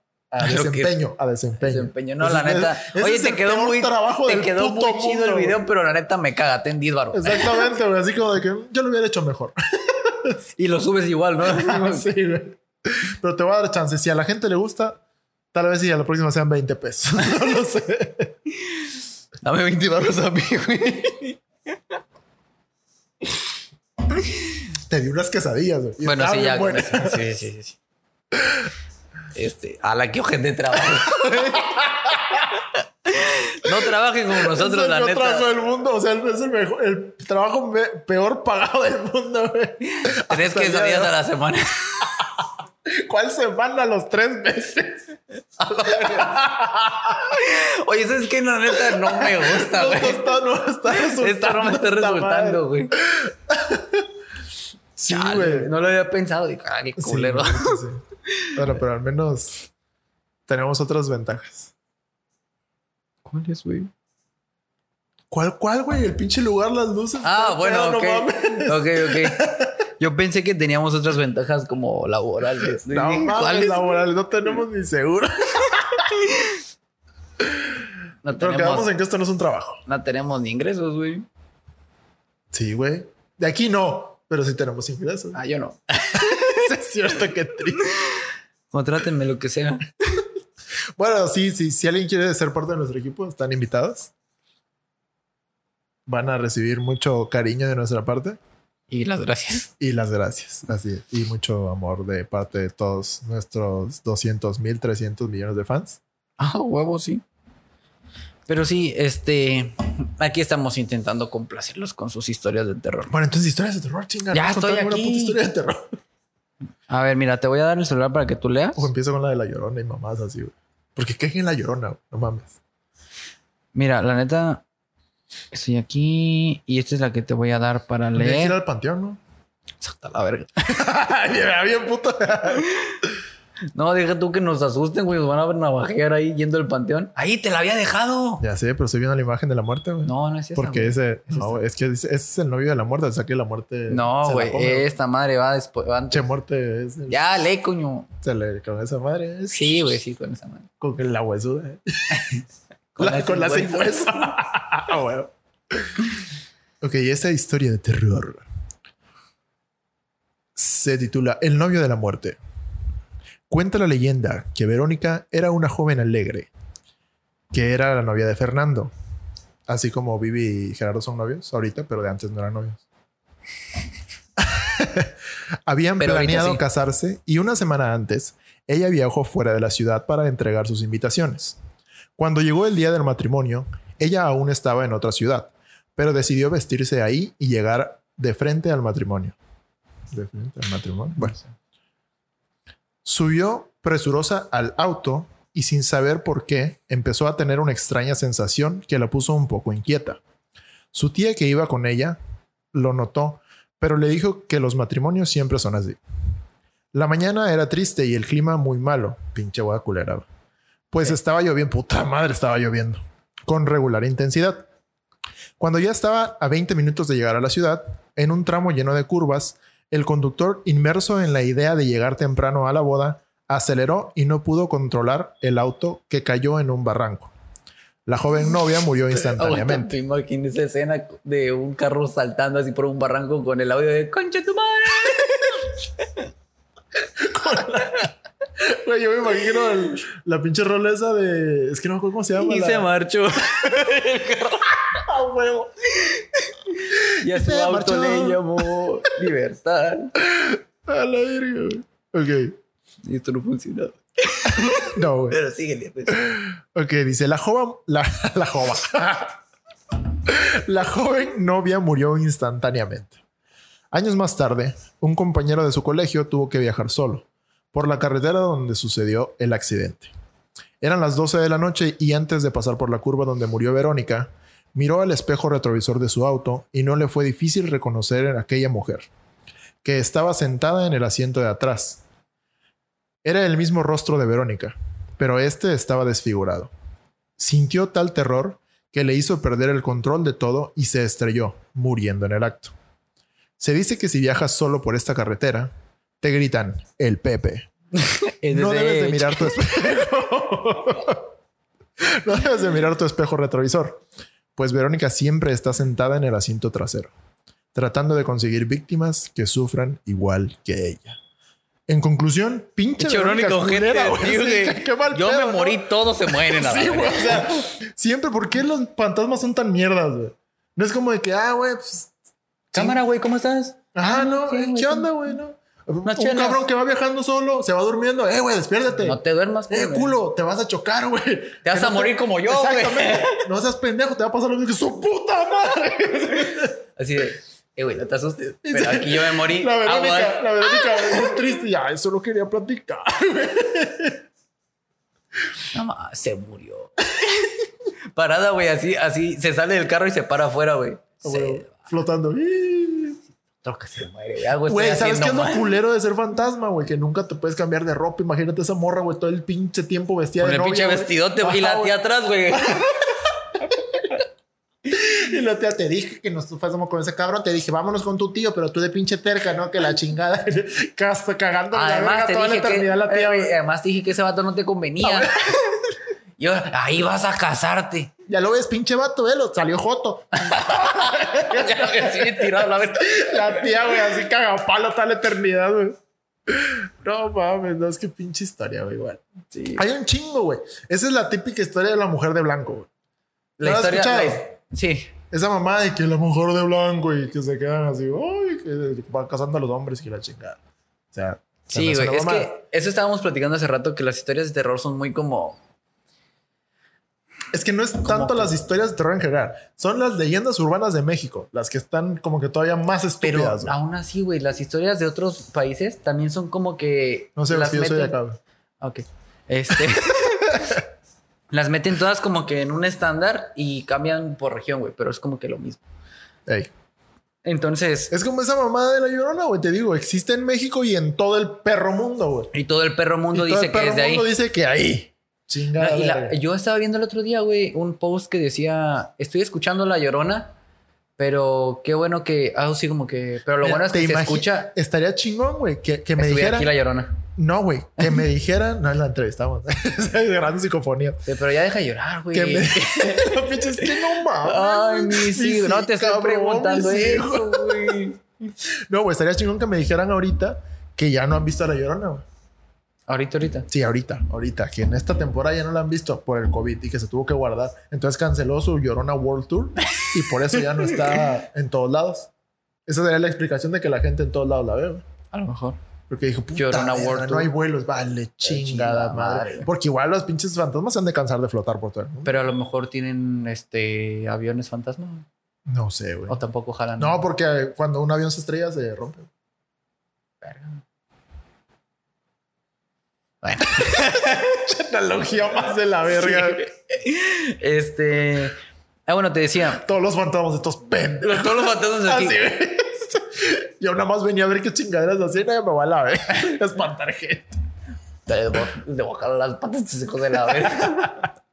desempeño. A desempeño. No, entonces, la neta. Oye, te quedó muy chido el video, güey. Pero la neta me caga. Te endíbaro. Exactamente, güey. Así como de que yo lo hubiera hecho mejor. Y lo subes igual, ¿no? Sí, güey. Pero te voy a dar chance. Si a la gente le gusta, tal vez si a la próxima sean 20 pesos. No lo sé. Dame 20 barros a mí, güey. Te di unas quesadillas, güey. Bueno, sí, ya. Sí. A la que ojete trabaja. No trabajen como nosotros, la neta. Es el peor trabajo del mundo. O sea, es el trabajo peor pagado del mundo, güey. 3 quesadillas a la semana. ¿Cuál semana? Los 3 meses. Oye, ¿sabes qué? La neta no me gusta, güey. No está resultando. Esto no me está resultando, güey. Sí, güey. No lo había pensado. Digo, qué culero. Sí. Bueno, pero al menos tenemos otras ventajas. ¿Cuál es, güey? ¿Cuál, güey? El pinche lugar, las luces. Ah, bueno, ok. No mames. Ok. Yo pensé que teníamos otras ventajas como laborales. No, ¿cuáles laborales? No tenemos ni seguro. Pero quedamos en que esto no es un trabajo. No tenemos ni ingresos, güey. Sí, güey. De aquí no, pero sí tenemos ingresos. Ah, yo no. Es cierto, que triste. Contrátenme lo que sea. Bueno, sí. Si alguien quiere ser parte de nuestro equipo, están invitados. Van a recibir mucho cariño de nuestra parte. Y las gracias. Así es. Y mucho amor de parte de todos nuestros 300 millones de fans. Ah, huevo, sí. Pero sí, aquí estamos intentando complacerlos con sus historias de terror. Bueno, entonces historias de terror, chinga. Ya estoy aquí. Una puta historia de terror. A ver, mira, te voy a dar el celular para que tú leas. O empiezo con la de La Llorona y mamás así, güey. Porque quejen La Llorona, güey. No mames. Mira, la neta... Estoy aquí. Y esta es la que te voy a dar para leer. Tienes que ir al panteón, ¿no? Salta la verga. Bien puto. No, deja tú que nos asusten, güey. Nos van a navajear ahí yendo al panteón. Ahí te la había dejado. Ya sé, pero estoy viendo la imagen de la muerte, güey. No, no es esa. Porque ese... No, es que ese es el novio de la muerte. O sea, que la muerte... No, güey. Esta madre va después. Va antes. Che muerte es... Ya, ley, coño. Se le... Con esa madre es... Sí, güey. Sí, con esa madre. Con la huesuda, con la sin hueso. Ah, bueno. Ok, esta historia de terror se titula El novio de la muerte. Cuenta la leyenda que Verónica era una joven alegre, que era la novia de Fernando. Así como Vivi y Gerardo son novios ahorita, pero de antes no eran novios. Habían planeado sí. Casarse y una semana antes, ella viajó fuera de la ciudad para entregar sus invitaciones. Cuando llegó el día del matrimonio, ella aún estaba en otra ciudad, pero decidió vestirse ahí y llegar de frente al matrimonio. ¿De frente al matrimonio? Bueno. Subió presurosa al auto y sin saber por qué empezó a tener una extraña sensación que la puso un poco inquieta. Su tía que iba con ella lo notó, pero le dijo que los matrimonios siempre son así. La mañana era triste y el clima muy malo. Pinche hueá culera. Pues estaba lloviendo. Puta madre, estaba lloviendo. Con regular intensidad. Cuando ya estaba a 20 minutos de llegar a la ciudad, en un tramo lleno de curvas, el conductor, inmerso en la idea de llegar temprano a la boda, aceleró y no pudo controlar el auto que cayó en un barranco. La joven novia murió instantáneamente. Imagínese esa escena de un carro saltando así por un barranco con el audio de ¡Concha tu madre! Güey, yo me imagino la pinche rola esa de... Es que no me acuerdo cómo se llama. Y se marchó. El carro... ¡A huevo! Y a su auto le llamó Libertad. A la verga, güey. Ok. Y esto no funcionó. No, güey. Pero síguele. Pues. Ok, dice: la joven novia murió instantáneamente. Años más tarde, un compañero de su colegio tuvo que viajar solo por la carretera donde sucedió el accidente. Eran las 12 de la noche y antes de pasar por la curva donde murió Verónica, miró al espejo retrovisor de su auto y no le fue difícil reconocer a aquella mujer, que estaba sentada en el asiento de atrás. Era el mismo rostro de Verónica, pero este estaba desfigurado. Sintió tal terror que le hizo perder el control de todo y se estrelló, muriendo en el acto. Se dice que si viajas solo por esta carretera, te gritan, el Pepe. No debes de mirar tu espejo. No debes de mirar tu espejo retrovisor. Pues Verónica siempre está sentada en el asiento trasero, tratando de conseguir víctimas que sufran igual que ella. En conclusión, pinche Verónica culera, güey. Qué mal pedo, yo me morí, todos se mueren. Sí, güey. O sea, siempre, ¿por qué los fantasmas son tan mierdas, güey? No es como de que, güey, pues... Cámara, güey, ¿cómo estás? Ah, no, sí, ¿qué onda, güey? No. Un cabrón que va viajando solo, se va durmiendo. Güey, despiértate. No te duermas, güey. Culo, te vas a chocar, güey. Te vas a morir como yo, güey. Exactamente. No seas pendejo, te va a pasar lo mismo que su puta madre. Así de, güey, no te asustes. Pero aquí yo me morí. La Verónica, es triste. Ya, eso lo quería platicar, güey. No, se murió. Parada, güey, así. Se sale del carro y se para afuera, güey. Flotando. Que se muere, güey. ¿Sabes qué es lo culero de ser fantasma, güey? Que nunca te puedes cambiar de ropa. Imagínate esa morra, güey, todo el pinche tiempo vestida con de novia. Con el pinche vestidote, güey, y la tía atrás, güey. Y la tía, te dije que nos fuésemos con ese cabrón. Te dije, vámonos con tu tío, pero tú de pinche terca, ¿no? Que la chingada. Cagando la verga toda la eternidad que, la tía. Además dije que ese vato no te convenía. Yo, ahí vas a casarte. Ya lo ves, pinche vato, velo. Salió joto. Ya me sigue tirado la verdad. La tía, güey, así cagapalo toda la eternidad, güey. No mames, no, es que pinche historia, güey, igual. Sí. Hay un chingo, güey. Esa es la típica historia de la mujer de blanco, güey. ¿La historia? Sí. Esa mamá de que la mujer de blanco y que se quedan así, uy, que van casando a los hombres y la chingada. O sea, sí, güey. Es que eso estábamos platicando hace rato, que las historias de terror son muy como... Es que no es tanto las historias de terror en general. Son las leyendas urbanas de México. Las que están como que todavía más estúpidas. Pero aún así, güey, las historias de otros países también son como que... No sé, las yo soy de acá, güey. Ok. Las meten todas como que en un estándar y cambian por región, güey. Pero es como que lo mismo. Ey. Entonces... es como esa mamada de La Llorona, güey. Te digo, existe en México y en todo el perro mundo, güey. Y todo el perro mundo dice que es de ahí. Todo el perro mundo dice que ahí. Chingada. No, y yo estaba viendo el otro día, güey, un post que decía... estoy escuchando La Llorona, pero qué bueno que... ah, sí, como que... pero lo bueno es que se escucha... estaría chingón, güey, que me dijera... aquí La Llorona. No, güey. Que me dijeran... no, la entrevistamos. Está grabando psicofonía. Sí, pero ya deja de llorar, güey. Que me... no, pinche, es que no mames. Ay, mis hijos. No te estoy preguntando eso, güey. No, güey. Estaría chingón que me dijeran ahorita que ya no han visto a La Llorona, güey. ¿Ahorita? Sí, ahorita. Que en esta temporada ya no la han visto por el COVID y que se tuvo que guardar. Entonces canceló su Llorona World Tour y por eso ya no está en todos lados. Esa sería la explicación de que la gente en todos lados la ve, güey. A lo mejor. Porque dijo, puta, no hay vuelos. Vale, chingada madre. Porque igual los pinches fantasmas se han de cansar de flotar por todo el mundo. Pero a lo mejor tienen aviones fantasma. No sé, güey. O tampoco jalan. No, porque cuando un avión se estrella se rompe. Verga. Bueno. Analogía más de la verga. Sí. Ah, bueno, te decía. Todos los fantasmas de estos pendejos. Todos los fantasmas de aquí. Así es. Yo nada más venía a ver qué chingaderas hacían. Y me va a la verga. Espantar gente. De bocar las patas se de la verga.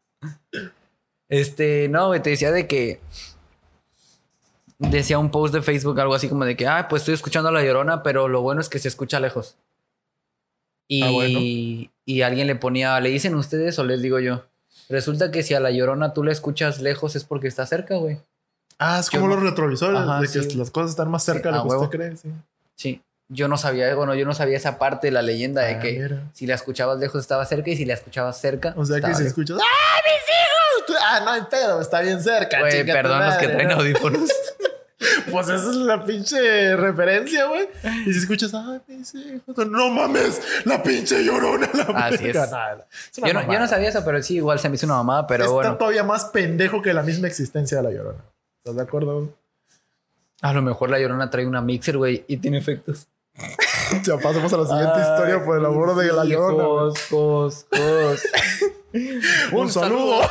No, güey, te decía de que... decía un post de Facebook, algo así como de que... ah, pues estoy escuchando a La Llorona, pero lo bueno es que se escucha lejos. Y, bueno. Y alguien le ponía... ¿le dicen ustedes o les digo yo? Resulta que si a La Llorona tú la escuchas lejos es porque está cerca, güey. Ah, es como los retrovisores, ajá, de que sí, las cosas están más cerca, sí, de lo que huevo. Usted cree, sí. Sí, yo no sabía esa parte de la leyenda de que mira, si la escuchabas lejos estaba cerca y si la escuchabas cerca... o sea que si escuchas... ¡ah, mis hijos! ¡Ah, no hay pedo! Está bien cerca, güey, chica, perdón los que traen audífonos. Pues esa es la pinche referencia, güey. Y si escuchas, ay, mis hijos, no mames, la pinche Llorona. Así es. Yo no sabía eso, pero sí, igual se me hizo una mamada, pero está bueno. Está todavía más pendejo que la misma existencia de La Llorona. ¿Estás de acuerdo? A lo mejor La Llorona trae una mixer, güey, y tiene efectos. Ya pasamos a la siguiente historia por el amor de La Llorona. Un saludo.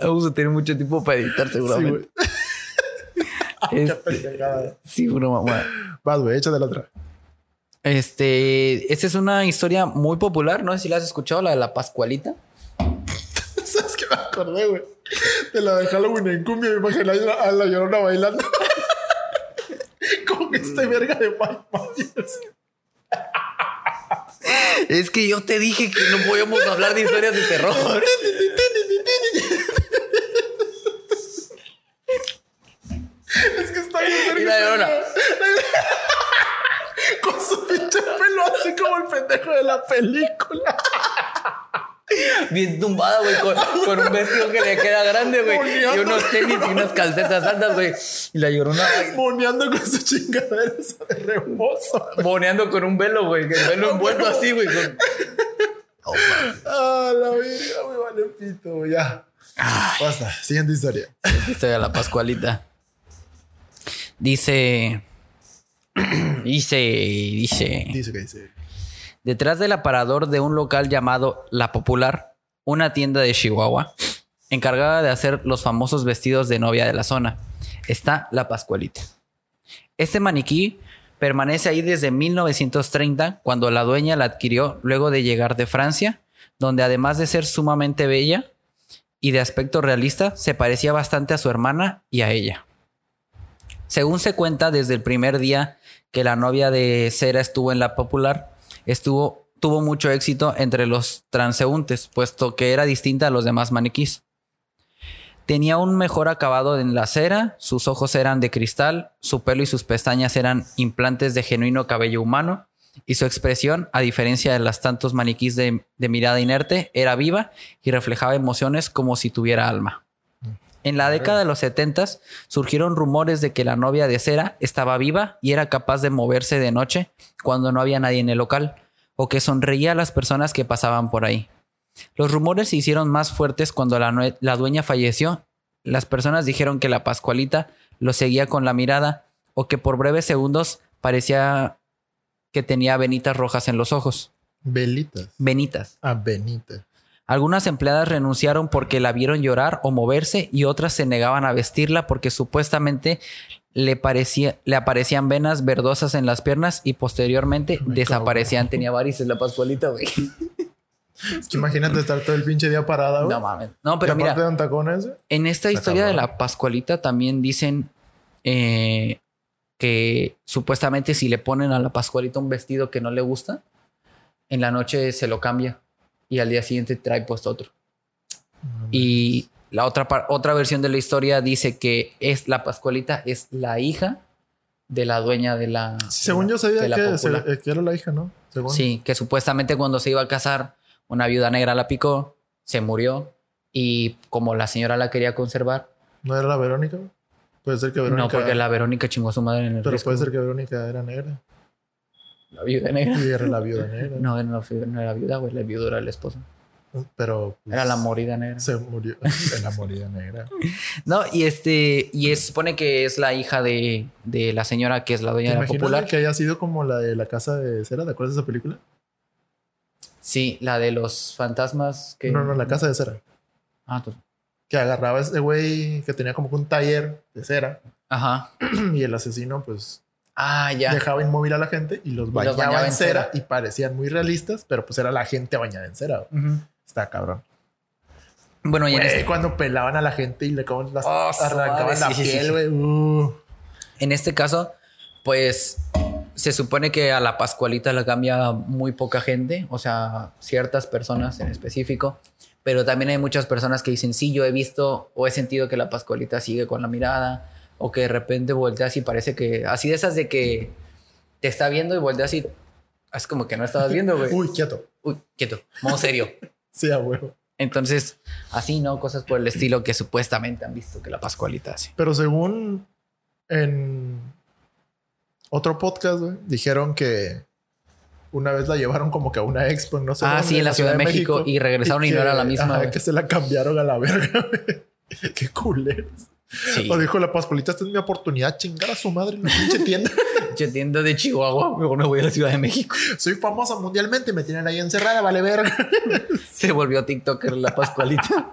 Vamos a tener mucho tiempo para editar, seguramente. Sí, sí, una mamá. Vas, güey, échate la otra. Esta es una historia muy popular. No sé si la has escuchado, la de la Pascualita. ¿Sabes qué me acordé, güey? De la de Halloween en cumbia. Me imaginé a La Llorona bailando con verga de Mike Myers. Es que yo te dije que no podíamos hablar de historias de terror. Es que está bien. Y La Llorona con su pinche pelo así como el pendejo de la película. Bien tumbada, güey, con un vestido que le queda grande, güey. Y unos tenis y unas calcetas altas, güey. Y La Llorona... boneando con su chingadera esa de rebozo. Boneando con un velo, güey. Que el velo envuelto así, güey. Ah, la verga, güey, vale pito, güey. Ya. Basta. Siguiente historia. Siguiente historia, la Pascualita. Dice. Detrás del aparador de un local llamado La Popular, una tienda de Chihuahua, encargada de hacer los famosos vestidos de novia de la zona, está la Pascualita. Este maniquí permanece ahí desde 1930, cuando la dueña la adquirió luego de llegar de Francia, donde además de ser sumamente bella y de aspecto realista, se parecía bastante a su hermana y a ella. Según se cuenta, desde el primer día que la novia de cera estuvo en La Popular, tuvo mucho éxito entre los transeúntes, puesto que era distinta a los demás maniquís. Tenía un mejor acabado en la cera, sus ojos eran de cristal, su pelo y sus pestañas eran implantes de genuino cabello humano, y su expresión, a diferencia de los tantos maniquís de mirada inerte, era viva y reflejaba emociones como si tuviera alma. En la década de los 70s surgieron rumores de que la novia de cera estaba viva y era capaz de moverse de noche cuando no había nadie en el local, o que sonreía a las personas que pasaban por ahí. Los rumores se hicieron más fuertes cuando la dueña falleció. Las personas dijeron que la Pascualita lo seguía con la mirada o que por breves segundos parecía que tenía venitas rojas en los ojos. ¿Velitas? Venitas. Ah, venitas. Algunas empleadas renunciaron porque la vieron llorar o moverse y otras se negaban a vestirla porque supuestamente le aparecían venas verdosas en las piernas y posteriormente desaparecían. Tenía varices la Pascualita, güey. Es que imagínate estar todo el pinche día parada, güey. No mames. No, pero mira, de un tacón ese, en esta historia acabó. De la Pascualita también dicen que supuestamente si le ponen a la Pascualita un vestido que no le gusta, en la noche se lo cambia y al día siguiente trae puesto otro. Y la otra versión de la historia dice que es la Pascualita es la hija de la dueña de la... Según yo sabía que era la hija, ¿no? Según. Sí, que supuestamente cuando se iba a casar una viuda negra la picó, se murió y como la señora la quería conservar... ¿No era la Verónica? Puede ser que Verónica... No, porque la Verónica chingó a su madre en el Pero puede ser que Verónica era negra. La viuda negra. Sí, era la viuda negra. No era viuda, güey. La viuda era la esposa. Pero... Pues, era la morida negra. Se murió. Era la morida negra. No, y supone que es la hija de la señora que es la dueña de La Popular. Que haya sido como la de la casa de cera. ¿Te acuerdas de esa película? Sí, la de los fantasmas que... No, la casa de cera. Ah, tú. Que agarraba a ese güey que tenía como un taller de cera. Ajá. Y el asesino, pues... Ah, ya. Dejaba inmóvil a la gente y los bañaba en cera y parecían muy realistas, pero pues era la gente bañada en cera. Uh-huh. Está cabrón. Bueno, y cuando pelaban a la gente y le arrancaban la piel, güey. Sí. En este caso, pues se supone que a la Pascualita la cambia muy poca gente, o sea, ciertas personas en específico, pero también hay muchas personas que dicen, sí, yo he visto o he sentido que la Pascualita sigue con la mirada. O que de repente volteas y parece que... Así de esas de que te está viendo y volteas y... Es como que no estabas viendo, güey. Uy, quieto. Modo serio. Sí, a huevo. Entonces, así, ¿no? Cosas por el estilo que supuestamente han visto que la Pascualita hace. Pero según en otro podcast, güey, dijeron que una vez la llevaron como que a una expo, no sé. Ah, sí, en la Ciudad de México. Y regresaron y no era la misma. Que se la cambiaron a la verga, güey. Qué culeros. Sí. O dijo la Pascualita, esta es mi oportunidad, chingar a su madre en la pinche tienda. Pinche tienda de Chihuahua, luego me voy a la Ciudad de México. Soy famosa mundialmente, me tienen ahí encerrada, vale verga. Se volvió TikToker la Pascualita.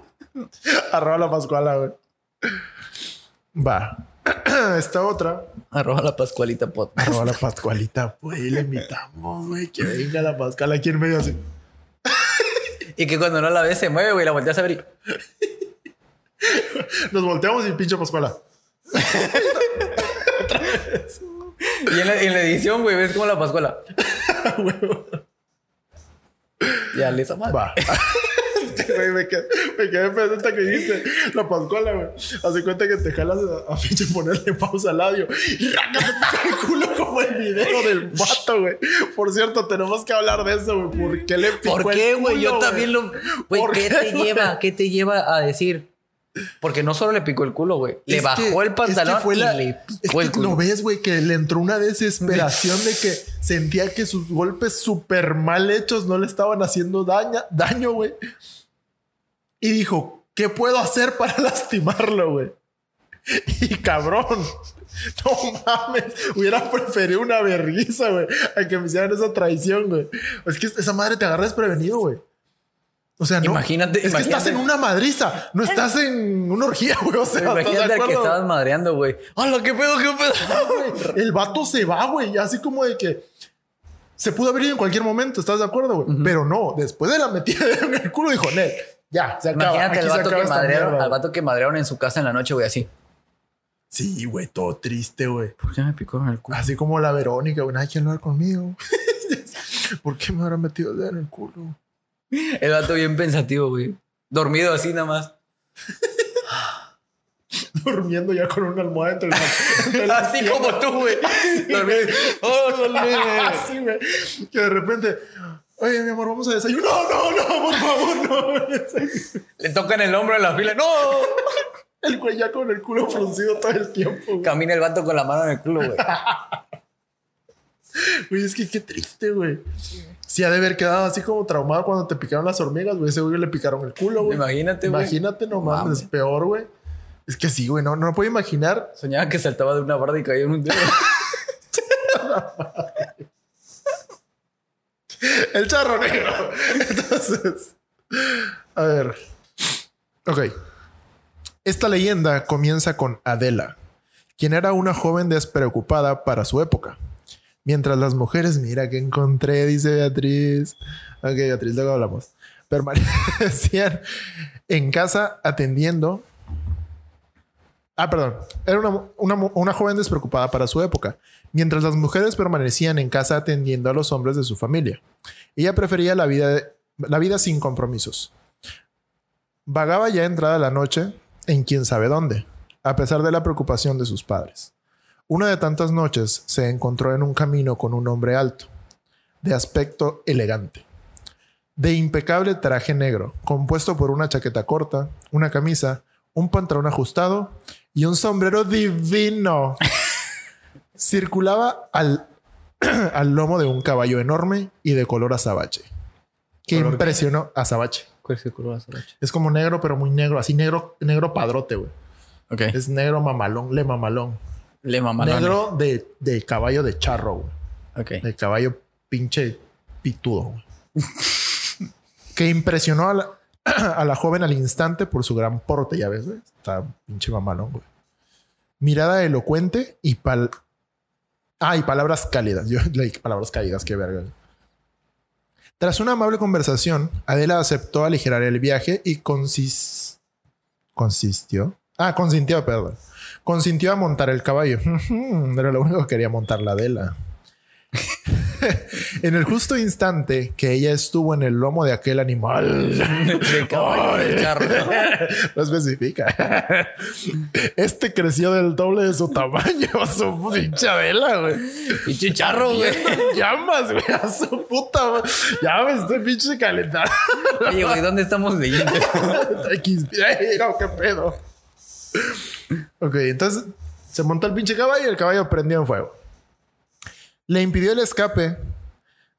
Arroba la Pascuala, güey. Va. Esta otra. Arroba la Pascualita pot. Arroba la Pascualita, güey. Le invitamos, güey. Que venga la Pascuala aquí en medio así. Y que cuando no la ves se mueve, güey. La volteas a ver y... Nos volteamos y pinche Pascuala. Otra vez. Y en la edición, güey, ves como la Pascuala. Ya le hizo mal. Va. Me quedé pensando hasta que dijiste la Pascuala, güey. Hace cuenta que te jalas a pinche ponerle pausa al labio. Y rácate el culo como el video del vato, güey. Por cierto, tenemos que hablar de eso, güey. ¿Por qué le picó? ¿Por qué, güey? Yo también lo. Güey, ¿Qué te lleva a decir? Porque no solo le picó el culo, güey. Le bajó el pantalón y le picó el culo. Lo ves, güey, que le entró una desesperación de que sentía que sus golpes súper mal hechos no le estaban haciendo daño, güey. Y dijo, ¿qué puedo hacer para lastimarlo, güey? Y cabrón, no mames, hubiera preferido una vergüenza, güey, a que me hicieran esa traición, güey. Es que esa madre te agarra desprevenido, güey. O sea, no. Imagínate. Que estás en una madriza. No estás en una orgía, güey. O sea, imagínate al que estabas madreando, güey. ¡Hala, qué pedo! El vato se va, güey. Así como de que se pudo haber ido en cualquier momento. ¿Estás de acuerdo, güey? Uh-huh. Pero no. Después de la metida en el culo, dijo, Ned, ya, se acaba. Imagínate al vato que madrearon en su casa en la noche, güey, así. Sí, güey, todo triste, güey. ¿Por qué me picaron el culo? Así como la Verónica, güey. Nadie quiere hablar conmigo. ¿Por qué me habrán metido en el culo? El vato bien pensativo, güey. Dormido así nada más. Durmiendo ya con una almohada entre las así piernas. Como tú, güey. Dormido. Así, güey. Que de repente... Oye, mi amor, vamos a desayunar. No, por favor, no. Le tocan el hombro en la fila. ¡No! El güey ya con el culo fruncido todo el tiempo, güey. Camina el vato con la mano en el culo, güey. Güey, es que qué triste, güey. Sí, ha de haber quedado así como traumado cuando te picaron las hormigas, güey. Ese güey le picaron el culo, güey. Imagínate, no mames. Es peor, güey. Es que sí, güey. No puedo imaginar. Soñaba que saltaba de una barda y caía en un dedo. El charro negro. Entonces, a ver. Ok. Esta leyenda comienza con Adela, quien era una joven despreocupada para su época. Mientras las mujeres, mira que encontré, dice Beatriz. Ok, Beatriz, luego hablamos. Permanecían en casa atendiendo. Ah, perdón. Era una joven despreocupada para su época. Mientras las mujeres permanecían en casa atendiendo a los hombres de su familia. Ella prefería la vida sin compromisos. Vagaba ya entrada la noche en quién sabe dónde, a pesar de la preocupación de sus padres. Una de tantas noches se encontró en un camino con un hombre alto, de aspecto elegante, de impecable traje negro, compuesto por una chaqueta corta, una camisa, un pantalón ajustado y un sombrero divino. Circulaba al lomo de un caballo enorme y de color azabache. Que impresionó. Azabache. ¿Cuál es el color azabache? Es como negro, pero muy negro. Así negro, negro padrote, güey. Ok. Es negro mamalón, le mamalón. Le mamalón. Negro de caballo de charro, güey. Ok. De caballo pinche pitudo, güey. Que impresionó a la joven al instante por su gran porte, ya ves, güey. Está pinche mamalón, güey. Mirada elocuente y y palabras cálidas. Yo leí palabras cálidas, qué verga. Tras una amable conversación, Adela aceptó aligerar el viaje y consintió a montar el caballo. Era lo único que quería montar la Adela. En el justo instante que ella estuvo en el lomo de aquel animal, de caballo, de charro. No especifica. Este creció del doble de su tamaño. A su pincha Adela, güey. Pinche charro, güey. Llamas, güey. A su puta, güey. Ya me estoy pinche calentando. Oye, güey, ¿dónde estamos leyendo? Ey, no, qué pedo. Ok, entonces se montó el pinche caballo y el caballo prendió en fuego. Le impidió el escape.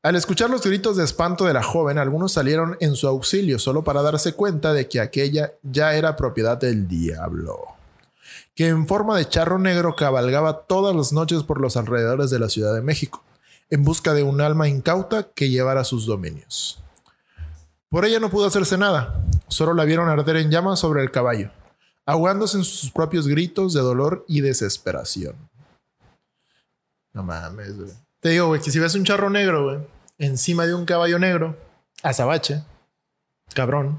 Al escuchar los gritos de espanto de la joven, algunos salieron en su auxilio solo para darse cuenta de que aquella ya era propiedad del diablo, que en forma de charro negro cabalgaba todas las noches por los alrededores de la Ciudad de México, en busca de un alma incauta que llevara a sus dominios. Por ella no pudo hacerse nada, solo la vieron arder en llamas sobre el caballo, ahogándose en sus propios gritos de dolor y desesperación. No mames, güey. Te digo, güey, que si ves un charro negro, güey, encima de un caballo negro, azabache, cabrón,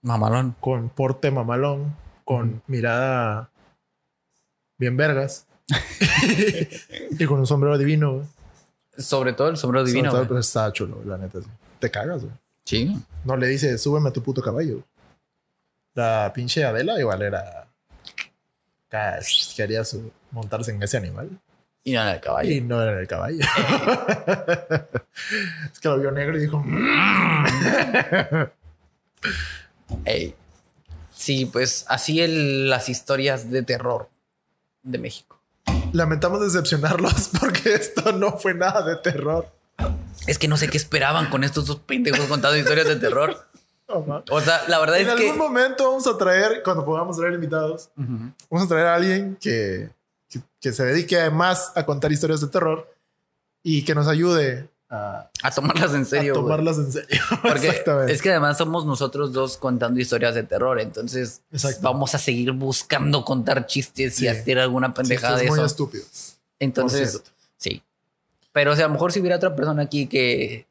mamalón, con porte mamalón, con mirada bien vergas y con un sombrero divino, güey. Sobre todo el sombrero divino. Sobre todo, pues, está chulo, la neta. Sí. Te cagas, güey. Sí. No le dice, súbeme a tu puto caballo. Güey. La pinche Adela igual era. Quería montarse en ese animal. Y no era el caballo. Y no era el caballo. Es que lo vio negro y dijo... Ey. Sí, pues así las historias de terror de México. Lamentamos decepcionarlos porque esto no fue nada de terror. Es que no sé qué esperaban con estos dos pendejos contando historias de terror. O sea, la verdad es que... En algún momento vamos a traer, cuando podamos traer invitados, vamos a traer a alguien que se dedique además a contar historias de terror y que nos ayude a tomarlas en serio. A tomarlas en serio. Porque exactamente. Es que además somos nosotros dos contando historias de terror. Entonces vamos a seguir buscando contar chistes y hacer alguna pendejada de eso. Muy estúpido. Entonces, sí. Pero o sea, a lo mejor si hubiera otra persona aquí que...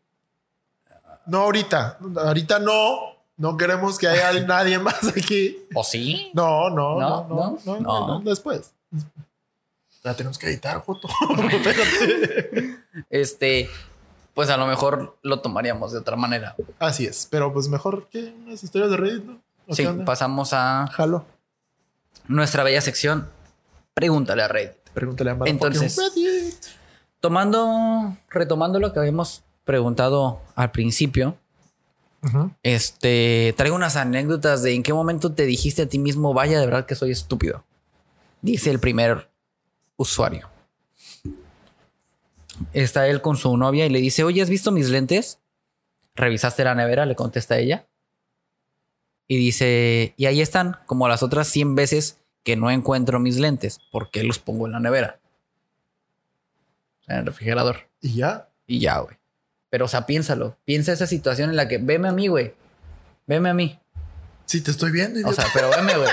No, ahorita. Ahorita no. No queremos que haya nadie más aquí. ¿O sí? No. Después. La tenemos que editar, Joto. Pues a lo mejor lo tomaríamos de otra manera. Así es, pero pues mejor que unas historias de Reddit, ¿no? Sí, pasamos a... Jalo. Nuestra bella sección. Pregúntale a Reddit. Pregúntale a Marco. Entonces, retomando lo que habíamos preguntado al principio, traigo unas anécdotas de en qué momento te dijiste a ti mismo, vaya, de verdad que soy estúpido. Dice el primer usuario. Está él con su novia y le dice, oye, ¿has visto mis lentes? ¿Revisaste la nevera? Le contesta ella. Y dice, y ahí están, como las otras 100 veces que no encuentro mis lentes. ¿Por qué los pongo en la nevera? en el refrigerador. ¿Y ya? Y ya, güey. Pero, o sea, piénsalo. Piensa esa situación en la que... Veme a mí, güey. Veme a mí. Sí, te estoy viendo. Idiota. O sea, pero veme, güey.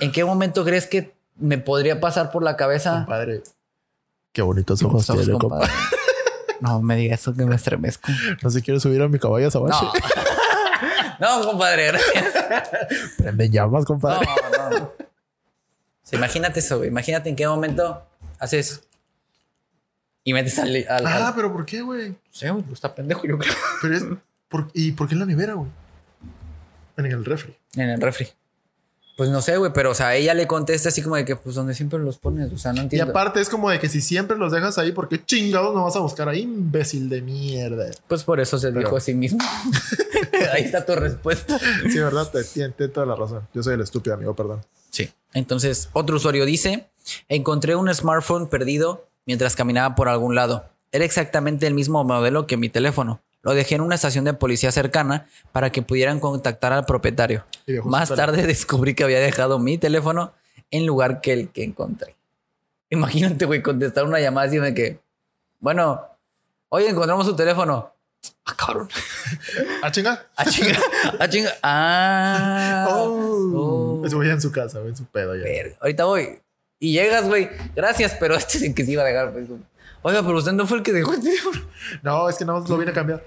¿En qué momento crees que me podría pasar por la cabeza? Compadre. Qué bonitos ojos tiene, compadre. No me digas eso que me estremezco. No sé, quiero subir a mi caballo a Sabache. No, compadre, gracias. Prende llamas, compadre. No, no. Sí, imagínate eso, güey. Imagínate en qué momento haces y metes al... Ah, pero ¿por qué, güey? No sé, güey, está pendejo, yo creo. Pero es... ¿Y por qué en la nevera, güey? En el refri. En el refri. Pues no sé, güey, pero o sea, ella le contesta así como de que pues donde siempre los pones, o sea, no entiendo. Y aparte es como de que si siempre los dejas ahí, ¿por qué chingados no vas a buscar ahí, imbécil de mierda? Pues por eso se dijo a sí mismo. Ahí está tu respuesta. Sí, verdad, te tiente toda la razón. Yo soy el estúpido, amigo, perdón. Sí. Entonces, otro usuario dice, encontré un smartphone perdido mientras caminaba por algún lado. Era exactamente el mismo modelo que mi teléfono. Lo dejé en una estación de policía cercana para que pudieran contactar al propietario. Más tarde descubrí que había dejado mi teléfono en lugar que el que encontré. Imagínate, güey, contestar una llamada así de que... Bueno, hoy encontramos su teléfono. Ah, cabrón. ¿A chinga? ¿A chinga? ¿A chinga? Ah. Oh. Eso voy en su casa, en su pedo ya. Verga. Ahorita voy. Y llegas, güey. Gracias, pero este es el que se iba a dejar, pues. Oiga, pero usted no fue el que dejó el teléfono. No, es que nada más lo vine a cambiar.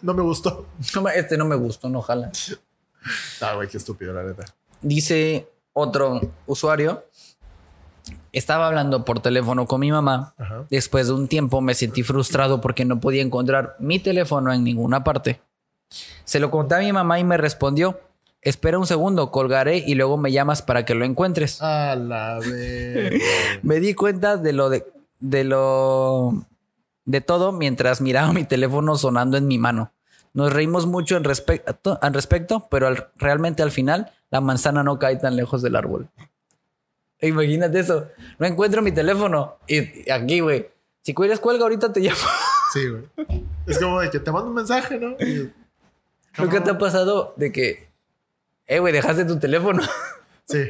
No me gustó. Este no me gustó, no jala. Ah, güey, qué estúpido, la neta. Dice otro usuario. Estaba hablando por teléfono con mi mamá. Ajá. Después de un tiempo me sentí frustrado porque no podía encontrar mi teléfono en ninguna parte. Se lo conté a mi mamá y me respondió: espera un segundo, colgaré y luego me llamas para que lo encuentres. A la vez. Me di cuenta de todo mientras miraba mi teléfono sonando en mi mano. Nos reímos mucho al respecto, pero realmente al final la manzana no cae tan lejos del árbol. Imagínate eso. No encuentro mi teléfono. Y aquí, güey. Si quieres cuelga, ahorita te llamo. Sí, güey. Es como de que te mando un mensaje, ¿no? ¿Nunca te ha pasado de que... güey, dejaste tu teléfono? Sí.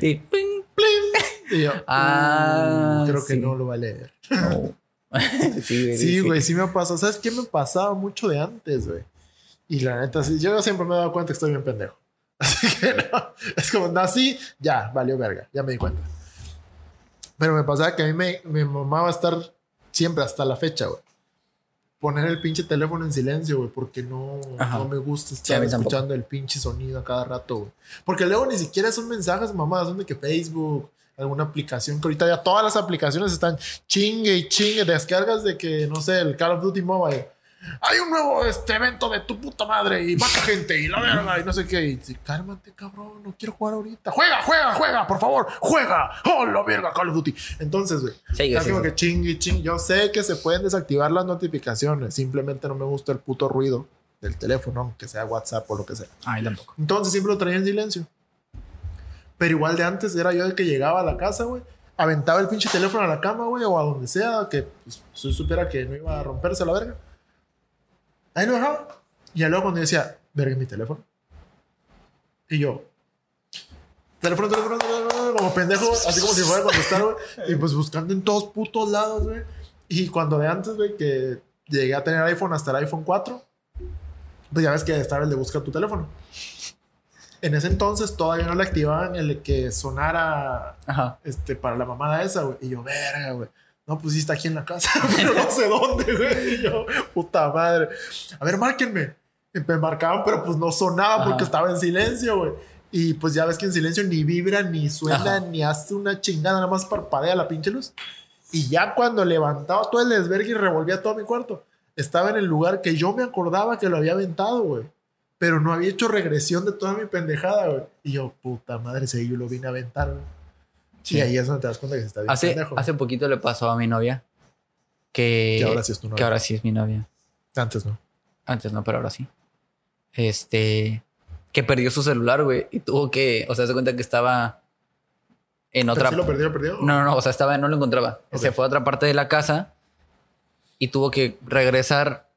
Y... pling, pling. Y yo, creo que sí. No lo va a leer. No. Sí, güey, sí me ha pasado. ¿Sabes qué me pasaba mucho de antes, güey? Y la neta, sí, yo siempre me he dado cuenta que estoy bien pendejo. Así que no, es como, nací, ya, valió verga, ya me di cuenta. Pero me pasaba que a mí me mamaba estar siempre hasta la fecha, güey. Poner el pinche teléfono en silencio, güey, porque no me gusta estar escuchando tampoco. El pinche sonido a cada rato, güey. Porque luego ni siquiera son mensajes, mamá, son de que Facebook... alguna aplicación, que ahorita ya todas las aplicaciones están chingue y chingue, descargas de que, no sé, el Call of Duty Mobile. Hay un nuevo evento de tu puta madre y mata gente y la verga y no sé qué. Y dice, cálmate, cabrón, no quiero jugar ahorita. Juega, por favor, juega. Oh, la verga, Call of Duty. Entonces, güey, es como que chingue y chingue. Yo sé que se pueden desactivar las notificaciones, simplemente no me gusta el puto ruido del teléfono, aunque sea WhatsApp o lo que sea. Ahí tampoco. Entonces siempre lo traía en silencio. Pero igual de antes era yo el que llegaba a la casa, güey. Aventaba el pinche teléfono a la cama, güey, o a donde sea, que pues, supiera que no iba a romperse la verga. Ahí lo dejaba. Y ya luego cuando yo decía, verga, mi teléfono. Y yo, teléfono, como pendejo, así como si fuera a contestar, güey. Y pues buscando en todos putos lados, güey. Y cuando de antes, güey, que llegué a tener iPhone hasta el iPhone 4, pues ya ves que estaba el de busca tu teléfono. En ese entonces todavía no le activaban el que sonara para la mamada esa, güey. Y yo, verga, güey. No, pues sí está aquí en la casa, pero no sé dónde, güey. Y yo, puta madre. A ver, márquenme. Y me marcaban, pero pues no sonaba porque estaba en silencio, güey. Y pues ya ves que en silencio ni vibra, ni suena, ni hace una chingada. Nada más parpadea la pinche luz. Y ya cuando levantaba todo el desvergue y revolvía todo mi cuarto, estaba en el lugar que yo me acordaba que lo había aventado, güey. Pero no había hecho regresión de toda mi pendejada, güey. Y yo, puta madre, ese yo lo vine a aventar, güey. Sí. Y ahí es donde te das cuenta que se está bien pendejo. Hace poquito le pasó a mi novia que ahora sí es tu novia. Que ahora sí es mi novia. Antes no. Antes no, pero ahora sí. Que perdió su celular, güey. Y tuvo que... O sea, se cuenta que estaba en otra... ¿Pero sí lo perdió? No. O sea, no lo encontraba. Okay. Se fue a otra parte de la casa y tuvo que regresar...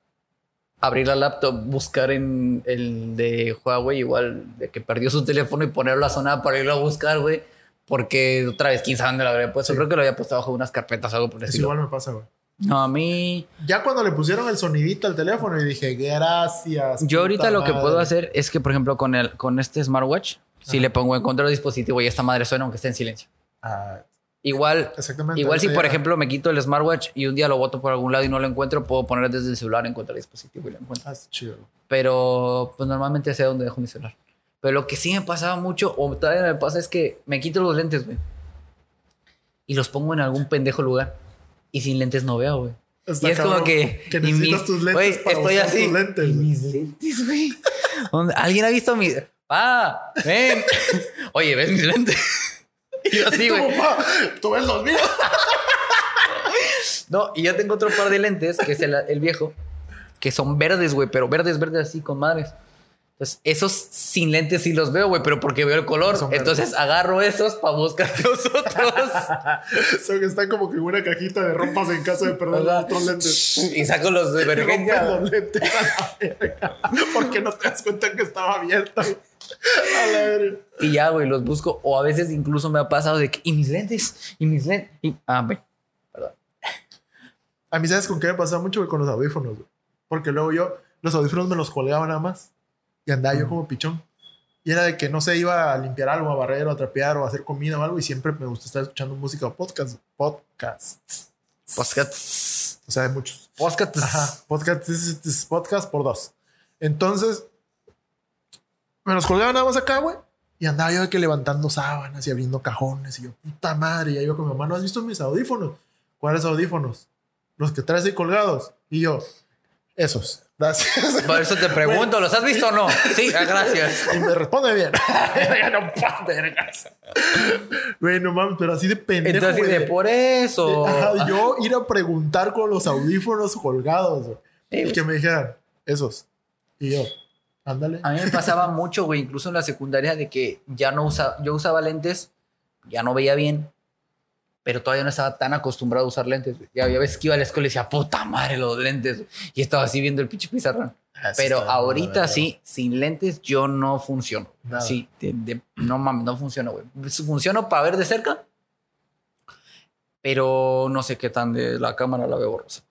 abrir la laptop, buscar en el de Huawei, igual de que perdió su teléfono y ponerlo a sonar para irlo a buscar, güey. Porque otra vez, quién sabe dónde lo habría puesto. Sí. Creo que lo había puesto bajo unas carpetas o algo por el estilo. Igual me pasa, güey. No, a mí... Ya cuando le pusieron el sonidito al teléfono y dije, gracias. Yo ahorita lo que puedo hacer es que, por ejemplo, con este smartwatch, si le pongo en contra del dispositivo y esta madre suena aunque esté en silencio. Igual si, por ejemplo, me quito el smartwatch y un día lo boto por algún lado y no lo encuentro, puedo poner desde el celular en contra del dispositivo y lo encuentro. Ah, chido. Pero pues normalmente sé dónde dejo mi celular. Pero lo que sí me pasaba mucho, o todavía me pasa, es que me quito los lentes, güey. Y los pongo en algún pendejo lugar. Y sin lentes no veo, güey. Y es como que necesitas tus lentes, güey, para estoy usar así. Tus lentes, güey. Mis lentes, güey. ¿Alguien ha visto mis...? ¡Pa! ¡Ven! Oye, ¿ves mis lentes? Y yo así, güey. ¿Tú ves los míos? No, y yo tengo otro par de lentes, que es el viejo, que son verdes, güey. Pero verdes, así, con madres. Entonces, esos sin lentes sí los veo, güey, pero porque veo el color. Entonces, agarro esos para buscar los otros. Son que están como que en una cajita de ropas en caso de perder los otros lentes. Y saco los de emergencia. Los lentes a la verga. Porque no te das cuenta que estaba abierto. A la verga. Y ya, güey, los busco. O a veces incluso me ha pasado de que, ¿y mis lentes? ¿Y mis lentes? Güey, perdón. A mí, ¿sabes con qué me pasaba mucho? Güey, con los audífonos, güey. Porque luego yo, los audífonos me los colgaba nada más. Y andaba yo como pichón. Y era de que no sé, iba a limpiar algo, a barrer, o a trapear, o a hacer comida o algo. Y siempre me gusta estar escuchando música o podcasts. O sea, hay muchos. Podcasts. Ajá. Podcasts por dos. Entonces, me los colgaban nada más acá, güey. Y andaba yo de que levantando sábanas y abriendo cajones. Y yo, puta madre. Y ahí iba con mi mamá, ¿no has visto mis audífonos? ¿Cuáles audífonos? Los que traes ahí colgados. Y yo, esos. Gracias. Por eso te pregunto, bueno, ¿los has visto o no? Sí, gracias. Y me responde bien. No, bueno, mames, pero así de pendejo. Entonces, güey, de por eso. Ajá, yo ir a preguntar con los audífonos colgados, güey. Y que me dijeran, esos. Y yo, ándale. A mí me pasaba mucho, güey, incluso en la secundaria, de que ya no usaba, yo usaba lentes, ya no veía bien. Pero todavía no estaba tan acostumbrado a usar lentes. Ya había veces que iba a la escuela y decía, puta madre, los lentes. Y estaba así viendo el pinche pizarrón. Eso. Pero ahorita sí, sin lentes yo no funciono. Nada. Sí, no mames, no funciono, güey. Funciono para ver de cerca, pero no sé qué tan de la cámara la veo borrosa.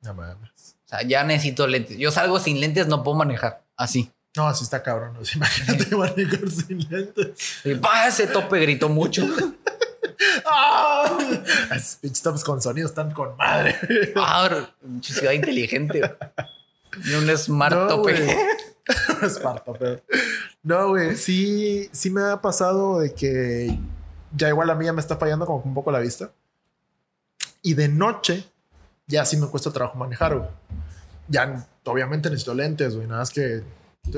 No mames. O sea, ya necesito lentes. Yo salgo sin lentes, no puedo manejar. Así. No, así está cabrón. No, imagínate manejar sin lentes. Y, bah, ese tope gritó mucho. ¡Ah! Esos pitch tops con sonidos están con madre. Mucha ciudad inteligente. Y un smart tope. Un smart tope. No, güey. Sí me ha pasado de que ya igual la mía me está fallando como un poco la vista. Y de noche ya sí me cuesta trabajo manejar, güey. Ya obviamente necesito lentes, güey. Nada más que...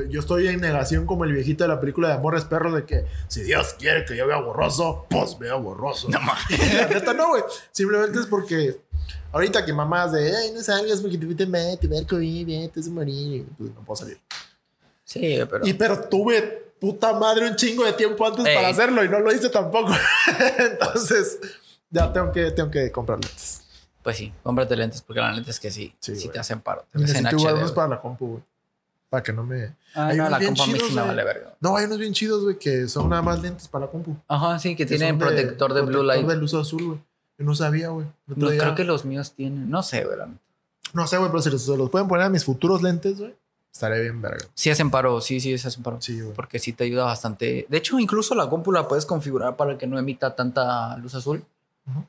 Yo estoy en negación como el viejito de la película de Amores Perros, de que si Dios quiere que yo vea borroso, pues veo borroso. No mames. La neta no, güey. Simplemente es porque ahorita que mamás de, ay, no salgas porque te va a COVID, te vas a morir, pues no puedo salir. Sí, pero... Pero tuve puta madre un chingo de tiempo antes para hacerlo y no lo hice tampoco. Entonces ya tengo que comprar lentes. Pues sí, cómprate lentes porque las lentes que sí te hacen paro. Te hacen HD. Necesito para la compu, güey. Para que no me... Hay no, la compa chidos, me vale verga. No, hay unos bien chidos, güey, que son nada más lentes para la compu. Ajá, sí, que tienen protector de blue light. Protector de luz azul, güey. Yo no sabía, güey. No, creo que los míos tienen. No sé, güey. No sé, güey, pero si los pueden poner a mis futuros lentes, güey, estaré bien verga. Sí hacen paro, sí se hacen paro. Sí, güey. Porque sí te ayuda bastante. De hecho, incluso la compu la puedes configurar para que no emita tanta luz azul. Uh-huh.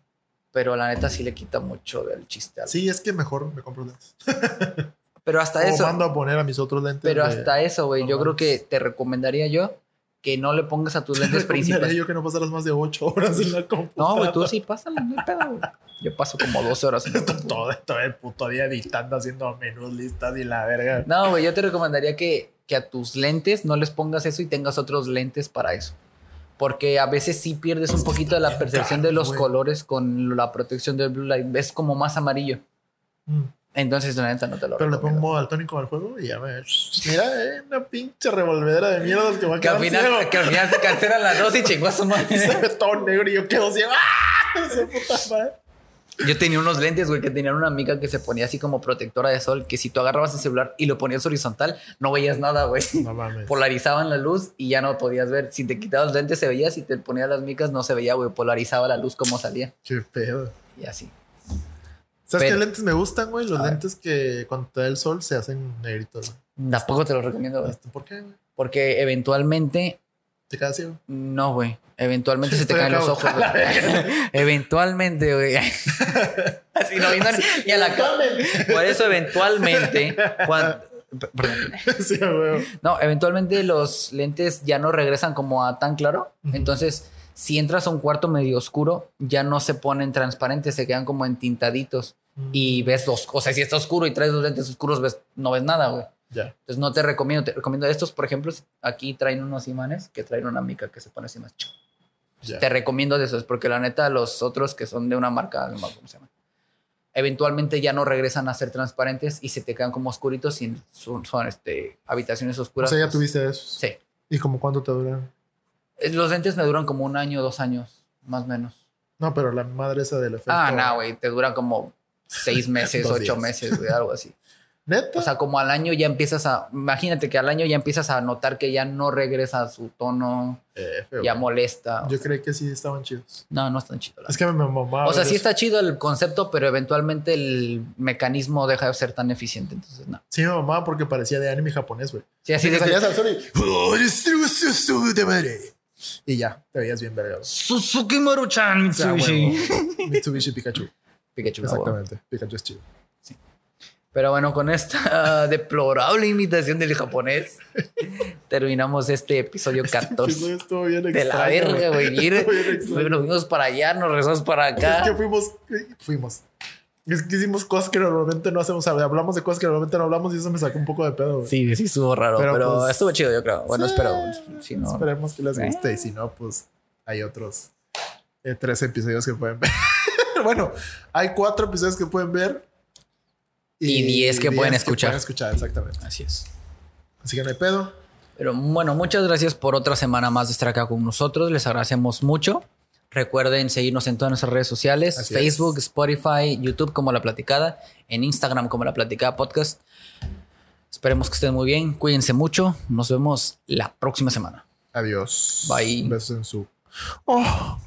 Pero la neta sí le quita mucho del chiste. Sí, es que mejor me compro lentes. Pero hasta eso. Mando a poner a mis otros lentes. Pero hasta eso, güey. Yo creo que te recomendaría yo que no le pongas a tus lentes principales. Te recomendaría yo que no pasaras más de 8 horas en la computadora. No, güey, tú sí pásala, no hay pedo, güey. Yo paso como 12 horas en la computadora. Todo el puto día dictando, haciendo menús, listas y la verga. No, güey, yo te recomendaría que a tus lentes no les pongas eso y tengas otros lentes para eso. Porque a veces sí pierdes un poquito de la percepción de los colores con la protección del blue light. Ves como más amarillo. Entonces, la neta no te lo recomiendo. Pero le pongo daltónico al juego y ya me... Mira, una pinche revolvedera de mierdas que va a quedar ciego. Que al final se cancelan las dos y chingó a su madre. Y se ve todo negro y yo quedo ciego. ¡Ah! Esa puta madre. Yo tenía unos lentes, güey, que tenían una mica que se ponía así como protectora de sol, que si tú agarrabas el celular y lo ponías horizontal, no veías nada, güey. No mames. Polarizaban la luz y ya no podías ver. Si te quitabas los lentes se veía, si te ponías las micas no se veía, güey. Polarizaba la luz como salía. Qué pedo. Y así. ¿Sabes qué lentes me gustan, güey? Los lentes que cuando te da el sol se hacen negritos. Tampoco te los recomiendo, güey. ¿Por qué, güey? Porque eventualmente... ¿Te quedas ciego? No, güey. Eventualmente se te caen los ojos. Eventualmente, güey. Así no vino y a la cama. Por eso eventualmente... No, eventualmente los lentes ya no regresan como a tan claro. Entonces... Si entras a un cuarto medio oscuro, ya no se ponen transparentes, se quedan como entintaditos. Y ves dos, o sea, si está oscuro y traes dos lentes oscuros, no ves nada, güey. Yeah. Entonces no te recomiendo, estos, por ejemplo, aquí traen unos imanes que traen una mica que se pone así más. Yeah. Te recomiendo de esos, porque la neta, los otros que son de una marca, no me acuerdo cómo se llama, eventualmente ya no regresan a ser transparentes y se te quedan como oscuritos y son habitaciones oscuras. O sea, ya tuviste eso. Sí. ¿Y como cuánto te duran? Los lentes me duran como 1 año, 2 años, más o menos. No, pero la madre esa del efecto... Ah, no, güey. Te duran como 6 meses, 8 meses, güey, algo así. ¿Neta? O sea, como al año ya empiezas a... Imagínate que al año ya empiezas a notar que ya no regresa a su tono. Feo, ya molesta. Yo creí que sí estaban chidos. No, no están chidos. Es que me mamaba. O sea, sí está chido el concepto, pero eventualmente el mecanismo deja de ser tan eficiente. Entonces, no. Sí, me mamaba porque parecía de anime japonés, güey. Sí, así de... salías al sol y... de madre. Y ya, te veías bien vergado. Suzuki Maruchan Mitsubishi. Mitsubishi Pikachu. Pikachu. Exactamente. Pikachu es chido. Sí. Pero bueno, con esta deplorable imitación del japonés, terminamos este episodio 14. Estuvo bien extraño. De la verga, güey. Nos fuimos para allá, nos regresamos para acá. Es que fuimos. Es que hicimos cosas que normalmente no hacemos. Hablamos de cosas que normalmente no hablamos y eso me sacó un poco de pedo, güey. Sí, sí, estuvo raro, pero pues, estuvo chido, yo creo. Bueno, sí, espero. Si no, esperemos que les guste y si no, pues hay otros 3 episodios que pueden ver. Bueno, hay 4 episodios que pueden ver y 10 que pueden escuchar. Exactamente. Así es. Así que no hay pedo. Pero bueno, muchas gracias por otra semana más de estar acá con nosotros. Les agradecemos mucho. Recuerden seguirnos en todas nuestras redes sociales. Así Facebook, es. Spotify, YouTube como La Platicada. En Instagram como La Platicada Podcast. Esperemos que estén muy bien. Cuídense mucho. Nos vemos la próxima semana. Adiós. Bye. Besos en su... Oh.